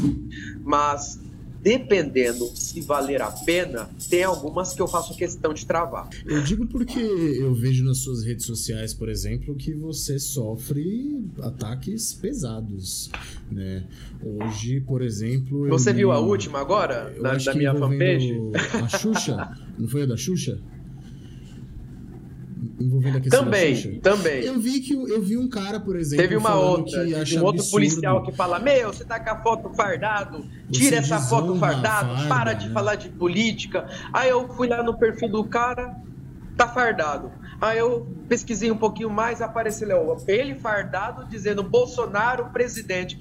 Mas, dependendo se valer a pena, tem algumas que eu faço questão de travar. Eu digo porque eu vejo nas suas redes sociais, por exemplo, que você sofre ataques pesados, né? Hoje, por exemplo... Você viu a última agora? Da, da minha fanpage? A Xuxa? Não foi a da Xuxa? Envolvendo a questão também, da Xuxa. Também. Eu vi, que, eu vi um cara, por exemplo... Teve uma outra, que acha um outro absurdo. Policial que fala, meu, você tá com a foto fardado, tira essa foto fardado, farda, para de né? falar de política. Aí eu fui lá no perfil do cara, tá fardado. Aí eu pesquisei um pouquinho mais, apareceu ele fardado, dizendo Bolsonaro, presidente.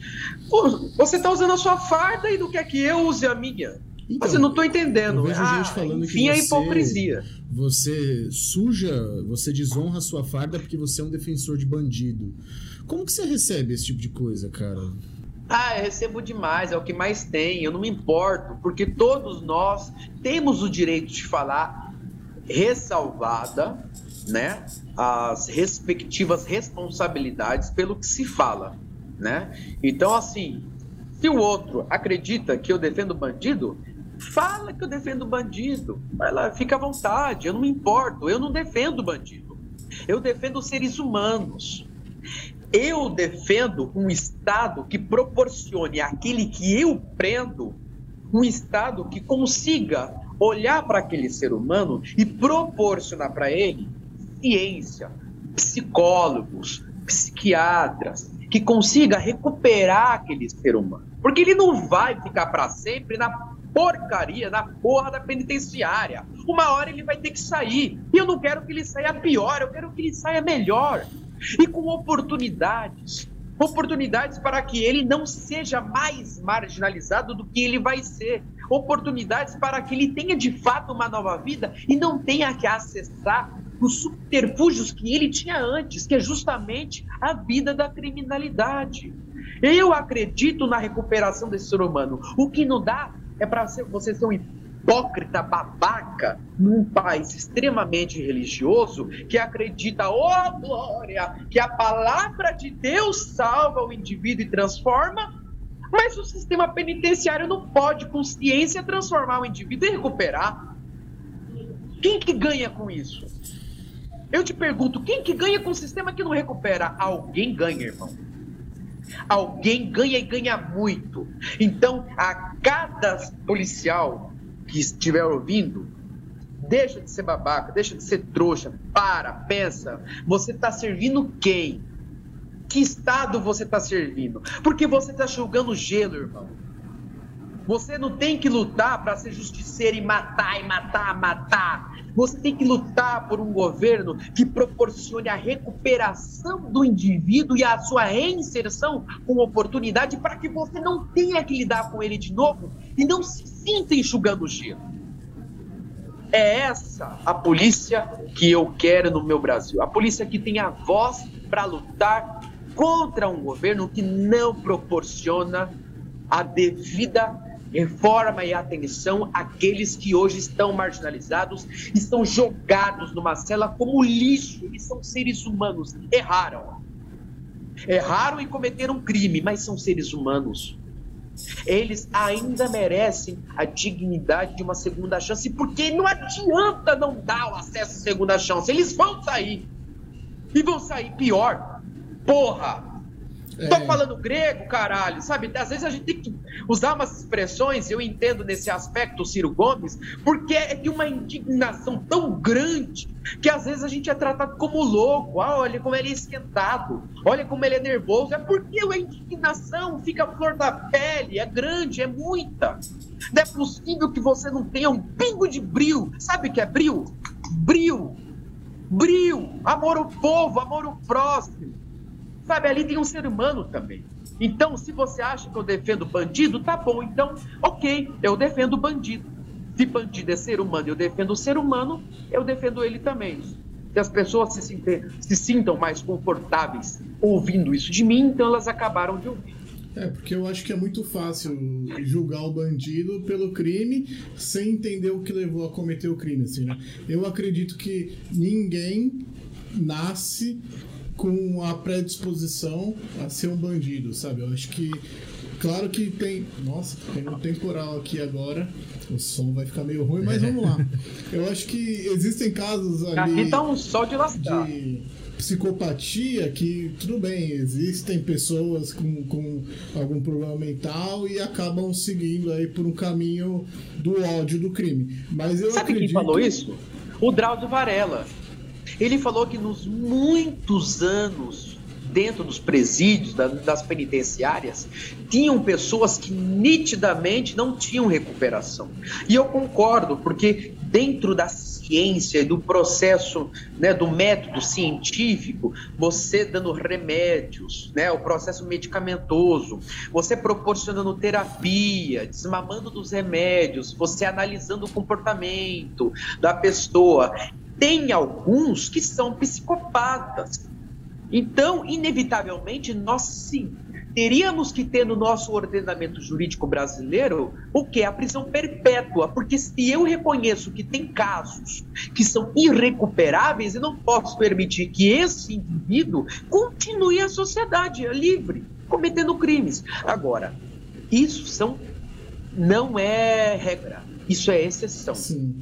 Pô, você tá usando a sua farda e não quer que eu use a minha? Então, mas eu não estou entendendo. Eu vejo ah, gente falando enfim, que você, a hipocrisia. Você suja, você desonra a sua farda porque você é um defensor de bandido. Como que você recebe esse tipo de coisa, cara? Ah, eu recebo demais, é o que mais tem. Eu não me importo, porque todos nós temos o direito de falar ressalvada, né, as respectivas responsabilidades pelo que se fala, né? Então, assim, se o outro acredita que eu defendo bandido, fala que eu defendo bandido, vai lá, fica à vontade, eu não me importo, eu não defendo bandido, eu defendo seres humanos, eu defendo um Estado que proporcione àquele que eu prendo, um Estado que consiga olhar para aquele ser humano e proporcionar para ele ciência, psicólogos, psiquiatras, que consiga recuperar aquele ser humano, porque ele não vai ficar para sempre na porcaria, na porra da penitenciária. Uma hora ele vai ter que sair. E eu não quero que ele saia pior, eu quero que ele saia melhor. E com oportunidades. Oportunidades para que ele não seja mais marginalizado do que ele vai ser. Oportunidades para que ele tenha de fato uma nova vida e não tenha que acessar os subterfúgios que ele tinha antes, que é justamente a vida da criminalidade. Eu acredito na recuperação desse ser humano. O que não dá é para você ser um hipócrita babaca num país extremamente religioso que acredita, ó glória, que a palavra de Deus salva o indivíduo e transforma, mas o sistema penitenciário não pode, com ciência, transformar o indivíduo e recuperar. Quem que ganha com isso? Eu te pergunto, quem que ganha com um sistema que não recupera? Alguém ganha, irmão. Alguém ganha e ganha muito. Então, a cada policial que estiver ouvindo, deixa de ser babaca, deixa de ser trouxa, para, pensa. Você está servindo quem? Que Estado você está servindo? Porque você está julgando gelo, irmão. Você não tem que lutar para ser justiceiro e matar, e matar, matar. Você tem que lutar por um governo que proporcione a recuperação do indivíduo e a sua reinserção com oportunidade para que você não tenha que lidar com ele de novo e não se sinta enxugando o gelo. É essa a polícia que eu quero no meu Brasil. A polícia que tem a voz para lutar contra um governo que não proporciona a devida reforma e atenção àqueles que hoje estão marginalizados e estão jogados numa cela como lixo. Eles são seres humanos. Erraram. Erraram e cometeram um crime, mas são seres humanos. Eles ainda merecem a dignidade de uma segunda chance, porque não adianta não dar o acesso à segunda chance. Eles vão sair. E vão sair pior. Porra! É. Tô falando grego, caralho, sabe? Às vezes a gente tem que usar umas expressões, eu entendo nesse aspecto o Ciro Gomes, porque é de uma indignação tão grande que às vezes a gente é tratado como louco. Ah, olha como ele é esquentado, olha como ele é nervoso. É porque a indignação fica à flor da pele, é grande, é muita. Não é possível que você não tenha um pingo de brio. Sabe o que é brio? Brio. Brio. Amor ao povo, amor ao próximo. Sabe, ali tem um ser humano também. Então, se você acha que eu defendo bandido, tá bom. Então, ok, eu defendo bandido. Se bandido é ser humano e eu defendo o ser humano, eu defendo ele também. Se as pessoas se, sinter, se sintam mais confortáveis ouvindo isso de mim, então elas acabaram de ouvir. É, porque eu acho que é muito fácil julgar o bandido pelo crime sem entender o que levou a cometer o crime, assim, né? Eu acredito que ninguém nasce com a predisposição a ser um bandido, sabe? Eu acho que, claro que tem... Nossa, tem um temporal aqui agora, o som vai ficar meio ruim, mas vamos lá. Eu acho que existem casos ali... Aqui tá um sol de lascar. De... psicopatia, que tudo bem, existem pessoas com, com algum problema mental e acabam seguindo aí por um caminho do ódio, do crime. Mas eu Sabe acredito... quem falou isso? O Drauzio Varela. Ele falou que nos muitos anos dentro dos presídios, das penitenciárias, tinham pessoas que nitidamente não tinham recuperação. E eu concordo, porque dentro da ciência, do processo, né, do método científico, você dando remédios, né, o processo medicamentoso, você proporcionando terapia, desmamando dos remédios, você analisando o comportamento da pessoa. Tem alguns que são psicopatas. Então, inevitavelmente, nós sim teríamos que ter no nosso ordenamento jurídico brasileiro o que? A prisão perpétua, porque se eu reconheço que tem casos que são irrecuperáveis, eu não posso permitir que esse indivíduo continue a sociedade livre, cometendo crimes. Agora, isso são, não é regra, isso é exceção. Sim.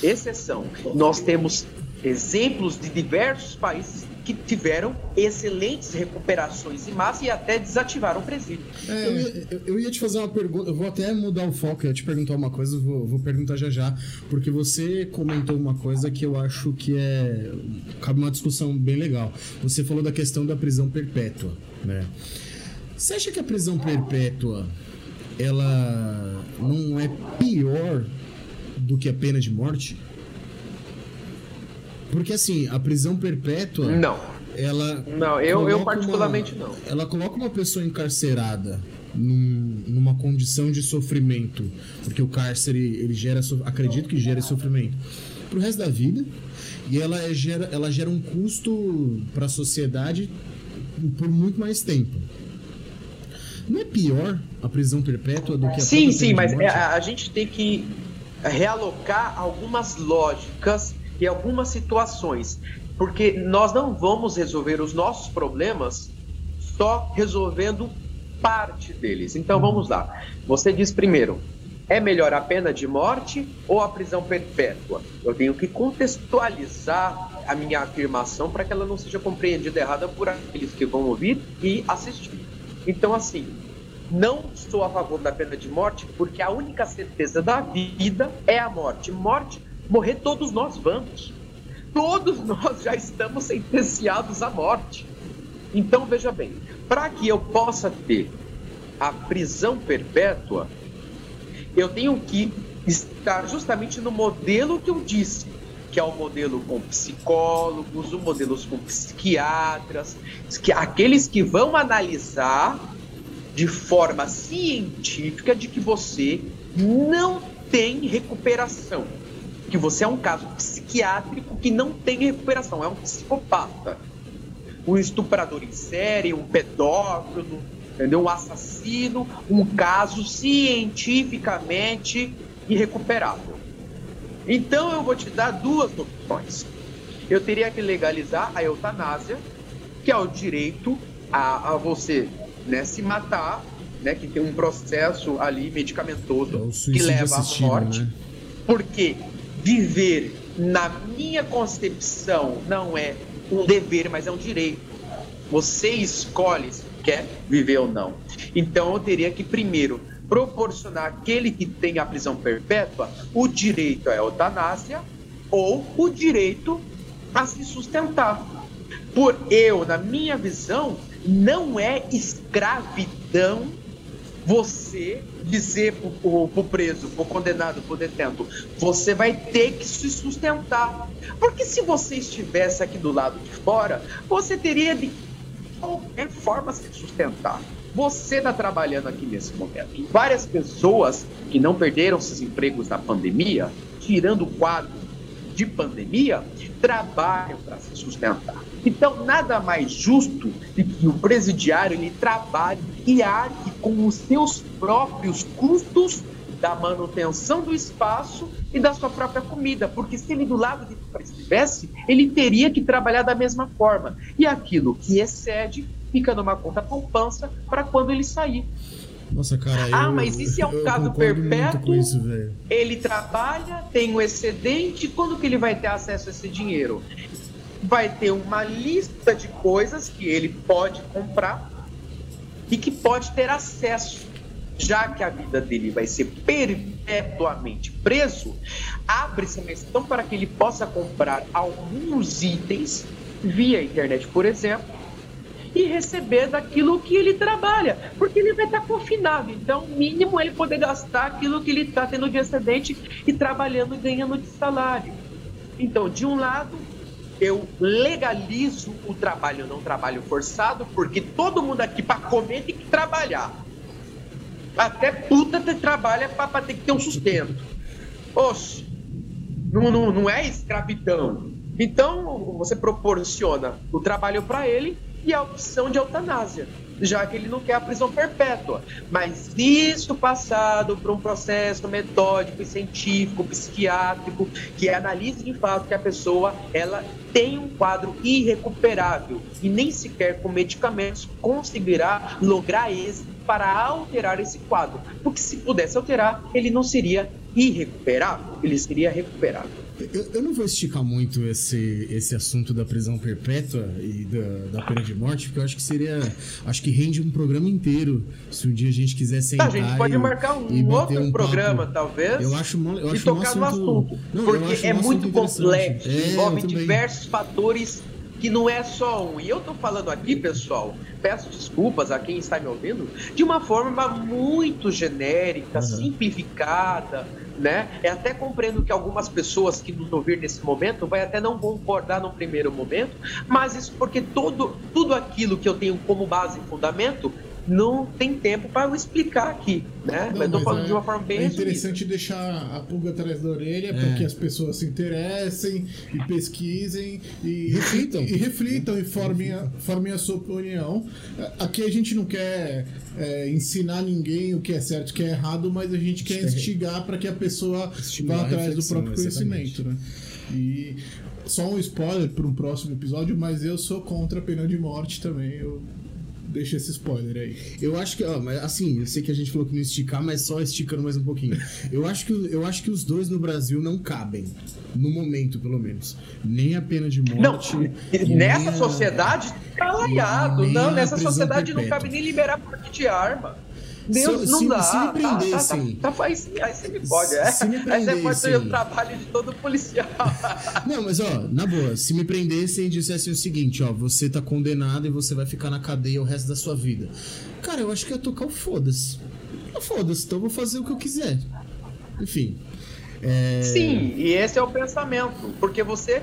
Exceção. Nós temos exemplos de diversos países que tiveram excelentes recuperações em massa e até desativaram o presídio. É, eu, ia, eu ia te fazer uma pergunta, eu vou até mudar o foco, eu ia te perguntar uma coisa, vou, vou perguntar já já, porque você comentou uma coisa que eu acho que é... cabe uma discussão bem legal. Você falou da questão da prisão perpétua, né? Você acha que a prisão perpétua, ela não é pior do que a pena de morte? Porque, assim, a prisão perpétua... Não. Ela não, eu, eu particularmente uma, não. Ela coloca uma pessoa encarcerada num, numa condição de sofrimento, porque o cárcere, ele gera... Acredito que gera sofrimento pro resto da vida, e ela, é, gera, ela gera um custo para a sociedade por muito mais tempo. Não é pior a prisão perpétua do que a pena de morte? Sim, sim, mas a, a gente tem que realocar algumas lógicas e algumas situações, porque nós não vamos resolver os nossos problemas só resolvendo parte deles. Então vamos lá, você diz primeiro, é melhor a pena de morte ou a prisão perpétua? Eu tenho que contextualizar a minha afirmação para que ela não seja compreendida errada por aqueles que vão ouvir e assistir. Então, assim, não sou a favor da pena de morte, porque a única certeza da vida é a morte. Morte Morrer todos nós vamos. Todos nós já estamos sentenciados à morte. Então, veja bem, para que eu possa ter a prisão perpétua, eu tenho que estar justamente no modelo que eu disse, que é o modelo com psicólogos, o modelo com psiquiatras, que aqueles que vão analisar de forma científica de que você não tem recuperação, que você é um caso psiquiátrico que não tem recuperação, é um psicopata, um estuprador em série, um pedófilo, entendeu? Um assassino, um caso cientificamente irrecuperável. Então eu vou te dar duas opções. Eu teria que legalizar a eutanásia, que é o direito a, a você, né, se matar, né, que tem um processo ali medicamentoso é que leva à morte, né? Porque viver, na minha concepção, não é um dever, mas é um direito. Você escolhe quer viver ou não. Então eu teria que primeiro proporcionar àquele que tem a prisão perpétua o direito à eutanásia ou o direito a se sustentar. Por eu, na minha visão, não é escravidão você dizer pro, pro preso, pro condenado, pro detento, você vai ter que se sustentar. Porque se você estivesse aqui do lado de fora, você teria de qualquer forma se sustentar. Você está trabalhando aqui nesse momento. E várias pessoas que não perderam seus empregos na pandemia, tirando o quadro de pandemia, trabalham para se sustentar. Então, nada mais justo de que o presidiário ele trabalhe e arque com os seus próprios custos da manutenção do espaço e da sua própria comida, porque se ele do lado de fora estivesse, ele teria que trabalhar da mesma forma. E aquilo que excede fica numa conta poupança para quando ele sair. Nossa, cara, ah, eu, mas isso é um caso perpétuo, isso, ele trabalha, tem um excedente, quando que ele vai ter acesso a esse dinheiro? Vai ter uma lista de coisas que ele pode comprar e que pode ter acesso, já que a vida dele vai ser perpetuamente preso, abre-se uma questão para que ele possa comprar alguns itens via internet, por exemplo, e receber daquilo que ele trabalha, porque ele vai estar confinado. Então, o mínimo é ele poder gastar aquilo que ele está tendo de excedente e trabalhando e ganhando de salário. Então, de um lado, eu legalizo o trabalho, não trabalho forçado, porque todo mundo aqui para comer tem que trabalhar. Até puta te trabalha para ter que ter um sustento. Oxe, não, não, não é escravidão. Então, você proporciona o trabalho para ele e a opção de eutanásia, já que ele não quer a prisão perpétua. Mas isso passado por um processo metódico e científico, psiquiátrico, que analise de fato que a pessoa ela tem um quadro irrecuperável e nem sequer com medicamentos conseguirá lograr êxito para alterar esse quadro, porque se pudesse alterar, ele não seria irrecuperável, ele seria recuperável. Eu, eu não vou esticar muito esse, esse assunto da prisão perpétua e da, da pena de morte, porque eu acho que seria... Acho que rende um programa inteiro, se um dia a gente quiser sentar e... Tá, a gente pode e, marcar um outro um programa, papo. talvez, eu acho, eu acho e tocar um assunto, no assunto. Não, porque acho é um muito complexo, é, envolve diversos fatores que não é só um. E eu tô falando aqui, pessoal, peço desculpas a quem está me ouvindo, de uma forma muito genérica, uhum. simplificada... Né? É até compreendo que algumas pessoas que nos ouvir nesse momento vai até não concordar no primeiro momento, mas isso porque todo, tudo aquilo que eu tenho como base e fundamento não tem tempo para eu explicar aqui, né? Não, mas estou falando é, de uma forma bem... É interessante resumida. Deixar a pulga atrás da orelha é. para que as pessoas se interessem e pesquisem e reflitam e, reflitam, e formem, a, formem a sua opinião. Aqui a gente não quer é, ensinar ninguém o que é certo e o que é errado, mas a gente quer instigar para que a pessoa vá atrás do próprio conhecimento, né? E só um spoiler para um próximo episódio, mas eu sou contra a pena de morte também, eu... Deixa esse spoiler aí. Eu acho que, ó, assim, eu sei que a gente falou que não esticar, mas só esticando mais um pouquinho. Eu acho que, eu acho que os dois no Brasil não cabem. No momento, pelo menos. Nem a pena de morte. Não, nessa sociedade, tá laiado. Não, nessa sociedade não cabe nem liberar porte de arma. Deus, não dá. Se me prendessem... Aí você me pode, é. Aí você pode ter o trabalho de todo policial. Não, mas ó, na boa, se me prendessem e dissessem o seguinte, ó, você tá condenado e você vai ficar na cadeia o resto da sua vida. Cara, eu acho que ia tocar o foda-se. Foda-se, então eu vou fazer o que eu quiser. Enfim. É... Sim, e esse é o pensamento. Porque você...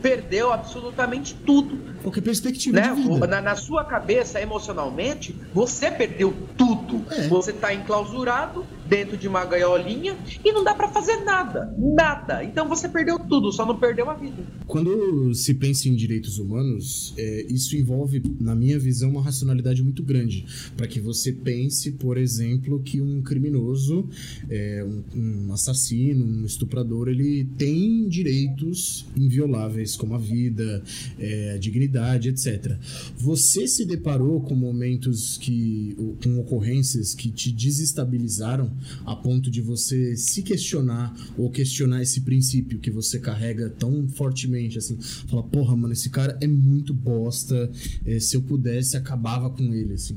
perdeu absolutamente tudo. Porque perspectiva, né? De vida. Na, na sua cabeça, emocionalmente, você perdeu tudo. É. Você está enclausurado dentro de uma gaiolinha e não dá para fazer nada. Nada. Então você perdeu tudo, só não perdeu a vida. Quando se pensa em direitos humanos, é, isso envolve, na minha visão, uma racionalidade muito grande. Para que você pense, por exemplo, que um criminoso, é, um, um assassino, um estuprador, ele tem direitos invioláveis, como a vida, é, a dignidade, etcétera. Você se deparou com momentos que... com ocorrências experiências que te desestabilizaram a ponto de você se questionar ou questionar esse princípio que você carrega tão fortemente, assim? Fala, porra, mano, esse cara é muito bosta, é, se eu pudesse, acabava com ele, assim.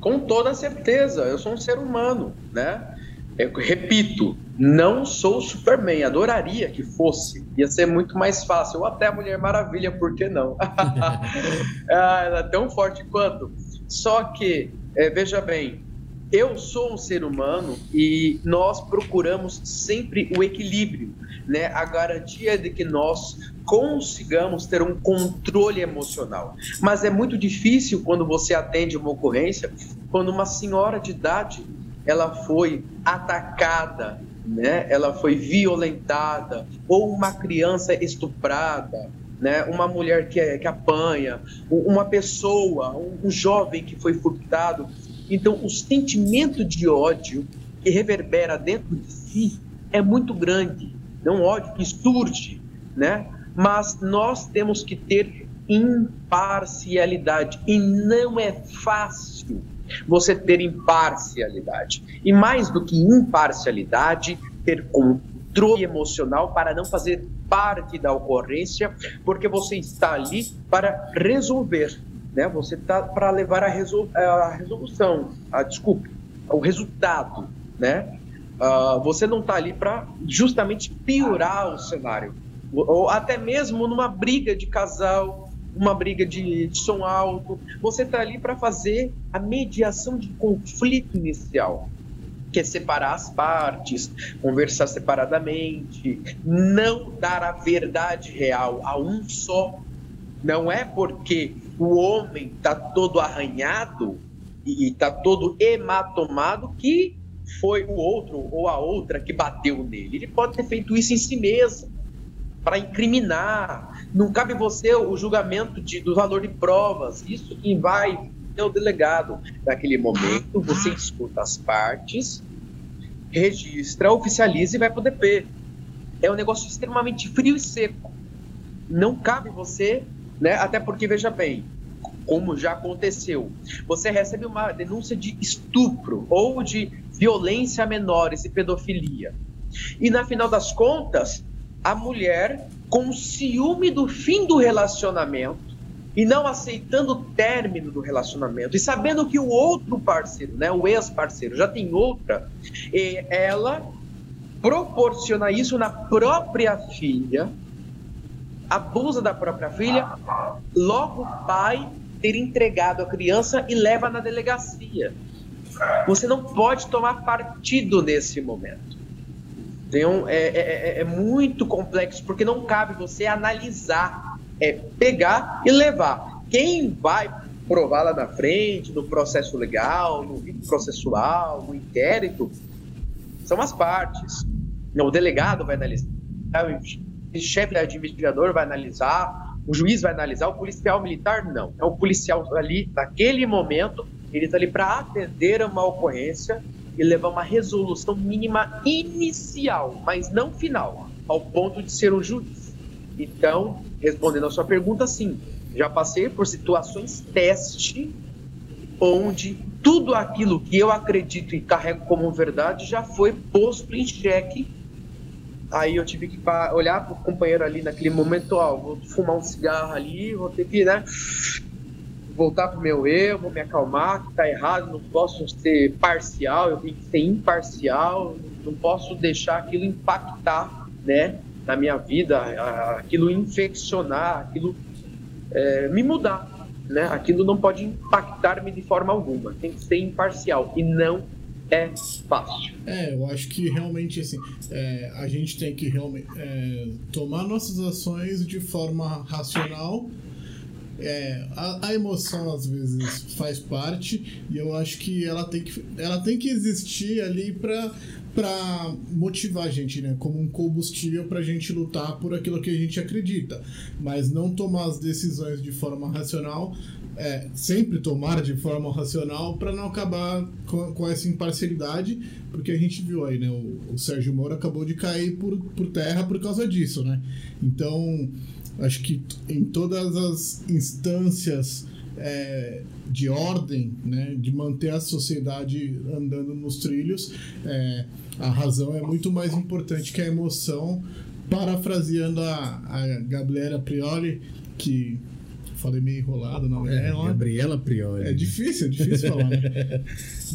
Com toda certeza, eu sou um ser humano, né? Eu repito, não sou Superman, adoraria que fosse, ia ser muito mais fácil, ou até Mulher Maravilha, por que não? Ah, ela é tão forte quanto. Só que, é, veja bem, eu sou um ser humano e nós procuramos sempre o equilíbrio, né? A garantia de que nós consigamos ter um controle emocional. Mas é muito difícil quando você atende uma ocorrência, quando uma senhora de idade, ela foi atacada, né? Ela foi violentada, ou uma criança estuprada, né? Uma mulher que, que apanha, uma pessoa, um, um jovem que foi furtado. Então, o sentimento de ódio que reverbera dentro de si é muito grande. É um ódio que surge, né? Mas nós temos que ter imparcialidade. E não é fácil você ter imparcialidade. E mais do que imparcialidade, ter controle emocional para não fazer parte da ocorrência, porque você está ali para resolver. Né? Você está para levar a, resol... a resolução, a, desculpe, o resultado, né? Uh, você não está ali para justamente piorar o cenário, ou, ou até mesmo numa briga de casal, uma briga de, de som alto, você está ali para fazer a mediação de conflito inicial, que é separar as partes, conversar separadamente, não dar a verdade real a um só. Não é porque o homem está todo arranhado e está todo hematomado que foi o outro ou a outra que bateu nele. Ele pode ter feito isso em si mesmo, para incriminar. Não cabe você o julgamento de, do valor de provas. Isso quem vai é o delegado. Naquele momento, você escuta as partes, registra, oficializa e vai para o D P. É um negócio extremamente frio e seco. Não cabe você... Né? Até porque, veja bem, como já aconteceu, você recebe uma denúncia de estupro ou de violência a menores e pedofilia. E, na final das contas, a mulher, com ciúme do fim do relacionamento e não aceitando o término do relacionamento, e sabendo que o outro parceiro, né, o ex-parceiro, já tem outra, e ela proporciona isso na própria filha, abusa da própria filha, logo o pai ter entregado a criança e leva na delegacia. Você não pode tomar partido nesse momento. Então, é, é, é muito complexo, porque não cabe você analisar, é pegar e levar. Quem vai provar lá na frente, no processo legal, no rito processual, no inquérito, são as partes. O delegado vai analisar, o chefe de administrador vai analisar, o juiz vai analisar, o policial militar não. É o policial ali, naquele momento, ele está ali para atender uma ocorrência e levar uma resolução mínima inicial, mas não final, ao ponto de ser um juiz. Então, respondendo a sua pergunta, sim, já passei por situações teste, onde tudo aquilo que eu acredito e carrego como verdade já foi posto em xeque. Aí eu tive que olhar pro companheiro ali naquele momento, ó, vou fumar um cigarro ali, vou ter que, né, voltar pro meu eu, vou me acalmar, que tá errado, não posso ser parcial, eu tenho que ser imparcial, não posso deixar aquilo impactar, né, na minha vida, aquilo infeccionar, aquilo é, me mudar, né, aquilo não pode impactar-me de forma alguma, tem que ser imparcial e não é fácil. É, eu acho que realmente assim, é, a gente tem que realmente é, tomar nossas ações de forma racional. É, a, a emoção às vezes faz parte e eu acho que ela tem que, ela tem que existir ali para para motivar a gente, né? Como um combustível para a gente lutar por aquilo que a gente acredita. Mas não tomar as decisões de forma racional, é, sempre tomar de forma racional para não acabar com, com essa imparcialidade, porque a gente viu aí, né? O, o Sérgio Moro acabou de cair por, por terra por causa disso, né? Então, acho que em todas as instâncias é, de ordem, né, de manter a sociedade andando nos trilhos, é, a razão é muito mais importante que a emoção. Parafraseando a, a Gabriela Prioli, que falei meio enrolado, não é? Ela, Gabriela Prioli. É difícil, é difícil falar, né?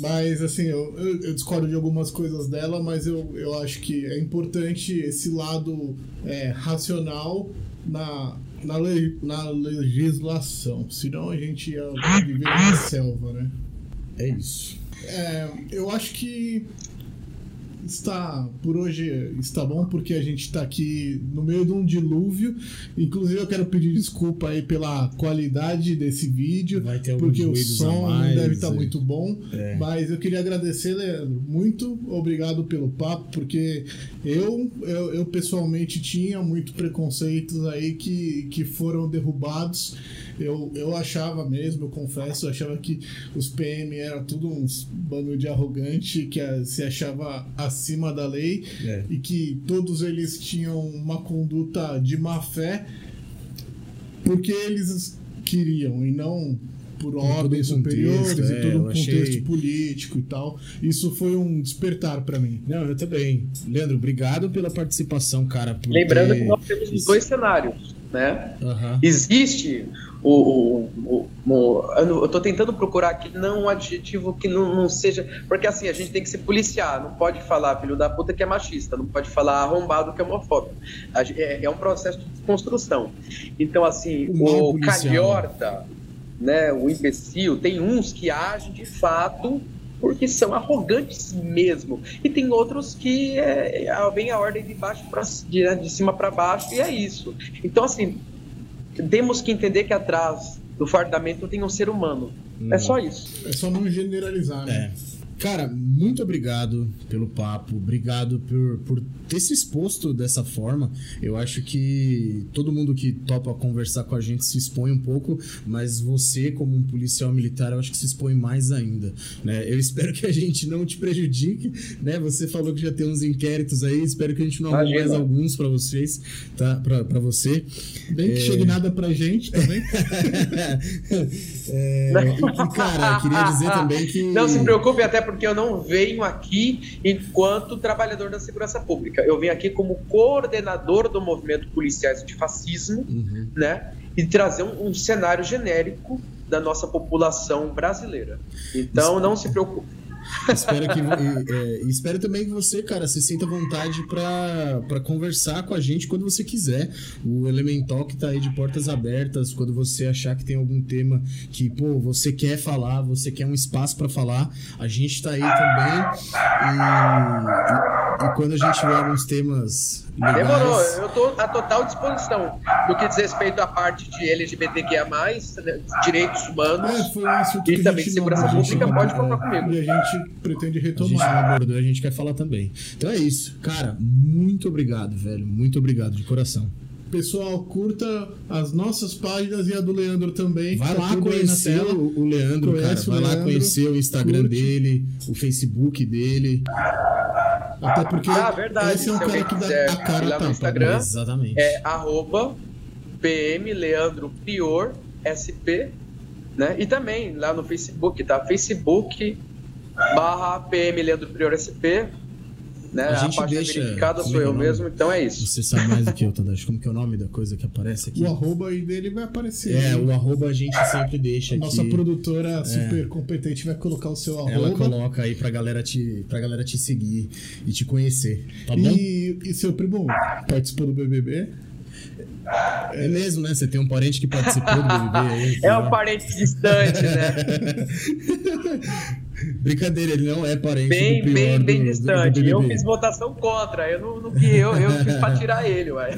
Mas, assim, eu, eu, eu discordo de algumas coisas dela, mas eu, eu acho que é importante esse lado é, racional na, na, le, na legislação. Senão a gente ia viver na selva, né? É isso. É, eu acho que... Está, por hoje está bom, porque a gente está aqui no meio de um dilúvio. Inclusive eu quero pedir desculpa aí pela qualidade desse vídeo, vai ter porque o som mais, não deve estar tá muito bom, é. Mas eu queria agradecer, Leandro, muito obrigado pelo papo, porque eu, eu, eu pessoalmente tinha muitos preconceitos aí que, que foram derrubados. Eu, eu achava mesmo, eu confesso, eu achava que os P M eram tudo uns bando de arrogante que a, se achava acima da lei, é. E que todos eles tinham uma conduta de má fé porque eles queriam e não por ordens superiores e é, todo um contexto achei... político e tal. Isso foi um despertar pra mim. Não, eu também. Leandro, obrigado pela participação, cara. Porque... Lembrando que nós temos Isso. dois cenários, né? Uhum. Existe O, o, o, o, eu tô tentando procurar aqui não um adjetivo que não, não seja, porque assim, a gente tem que se policiar, não pode falar filho da puta que é machista, não pode falar arrombado que é homofóbico, é, é um processo de construção. Então assim, o, o calhorda, né, o imbecil, tem uns que agem de fato porque são arrogantes mesmo, e tem outros que é, vem a ordem de baixo pra, de, né, de cima para baixo, e é isso. Então assim, temos que entender que atrás do fardamento tem um ser humano. Não. É só isso. É só não generalizar, né? É. Cara, muito obrigado pelo papo. Obrigado por, por ter se exposto dessa forma. Eu acho que todo mundo que topa conversar com a gente se expõe um pouco, mas você, como um policial militar, eu acho que se expõe mais ainda, né? Eu espero que a gente não te prejudique, né? Você falou que já tem uns inquéritos aí. Espero que a gente não arrume mais alguns pra vocês, tá? Pra, pra você. Bem que é... chegue nada pra gente também. é... E, cara, queria dizer também que... Não se preocupe, até porque porque eu não venho aqui enquanto trabalhador da segurança pública. Eu venho aqui como coordenador do Movimento Policiais Antifascismo, uhum. né? E trazer um, um cenário genérico da nossa população brasileira. Então, Isso. não se preocupe. Espero, que, é, espero também que você, cara, se sinta à vontade para conversar com a gente quando você quiser. O Elementalk tá aí de portas abertas. Quando você achar que tem algum tema que, pô, você quer falar, você quer um espaço para falar, a gente tá aí também. E, e, e quando a gente tiver alguns temas legais... Demorou, eu tô à total disposição. No que diz respeito à parte de L G B T Q I A mais, direitos humanos, é, foi um assunto e que também segurança pública, pode contar comigo. E a gente pretende retomar. A gente, a gente quer falar também. Então é isso. Cara, muito obrigado, velho. Muito obrigado, de coração. Pessoal, curta as nossas páginas e a do Leandro também. Vai lá conhecer na tela. o Leandro, cara. Vai o Leandro, lá conhecer o Instagram curte. dele, o Facebook dele. Até porque ah, verdade. esse é um Se cara que dá a cara lá no Instagram. Exatamente. É arroba P M Leandro Prior S P, né? E também lá no Facebook, tá? Facebook barra P M Leandro Prior S P, né? A, a página deixa... verificada sou eu mesmo, então é isso. Você sabe mais do que eu, Tadashi. Como que é o nome da coisa que aparece aqui? O arroba aí dele vai aparecer. É, né? O arroba a gente sempre deixa aqui. Nossa produtora é. super competente vai colocar o seu arroba. Ela coloca aí pra galera te, pra galera te seguir e te conhecer, tá bom? E, e seu primo participou do B B B? É mesmo, né? Você tem um parente que participou do B B B aí. É um parente distante, né? Brincadeira, ele não é parente bem, do bem, bem do, distante. Do eu fiz votação contra, eu não, não eu, eu fiz pra tirar ele, ué.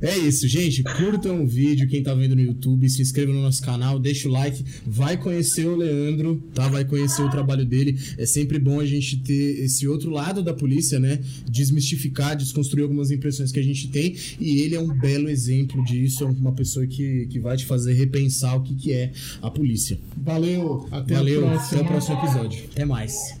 É isso, gente. Curtam o vídeo, quem tá vendo no YouTube, se inscreva no nosso canal, deixa o like, vai conhecer o Leandro, tá? Vai conhecer o trabalho dele. É sempre bom a gente ter esse outro lado da polícia, né? Desmistificar, desconstruir algumas impressões que a gente tem, e ele é um belo exemplo disso, é uma pessoa que, que vai te fazer repensar o que, que é a polícia. Valeu, até Valeu. a próxima. Até o próximo episódio. Até mais.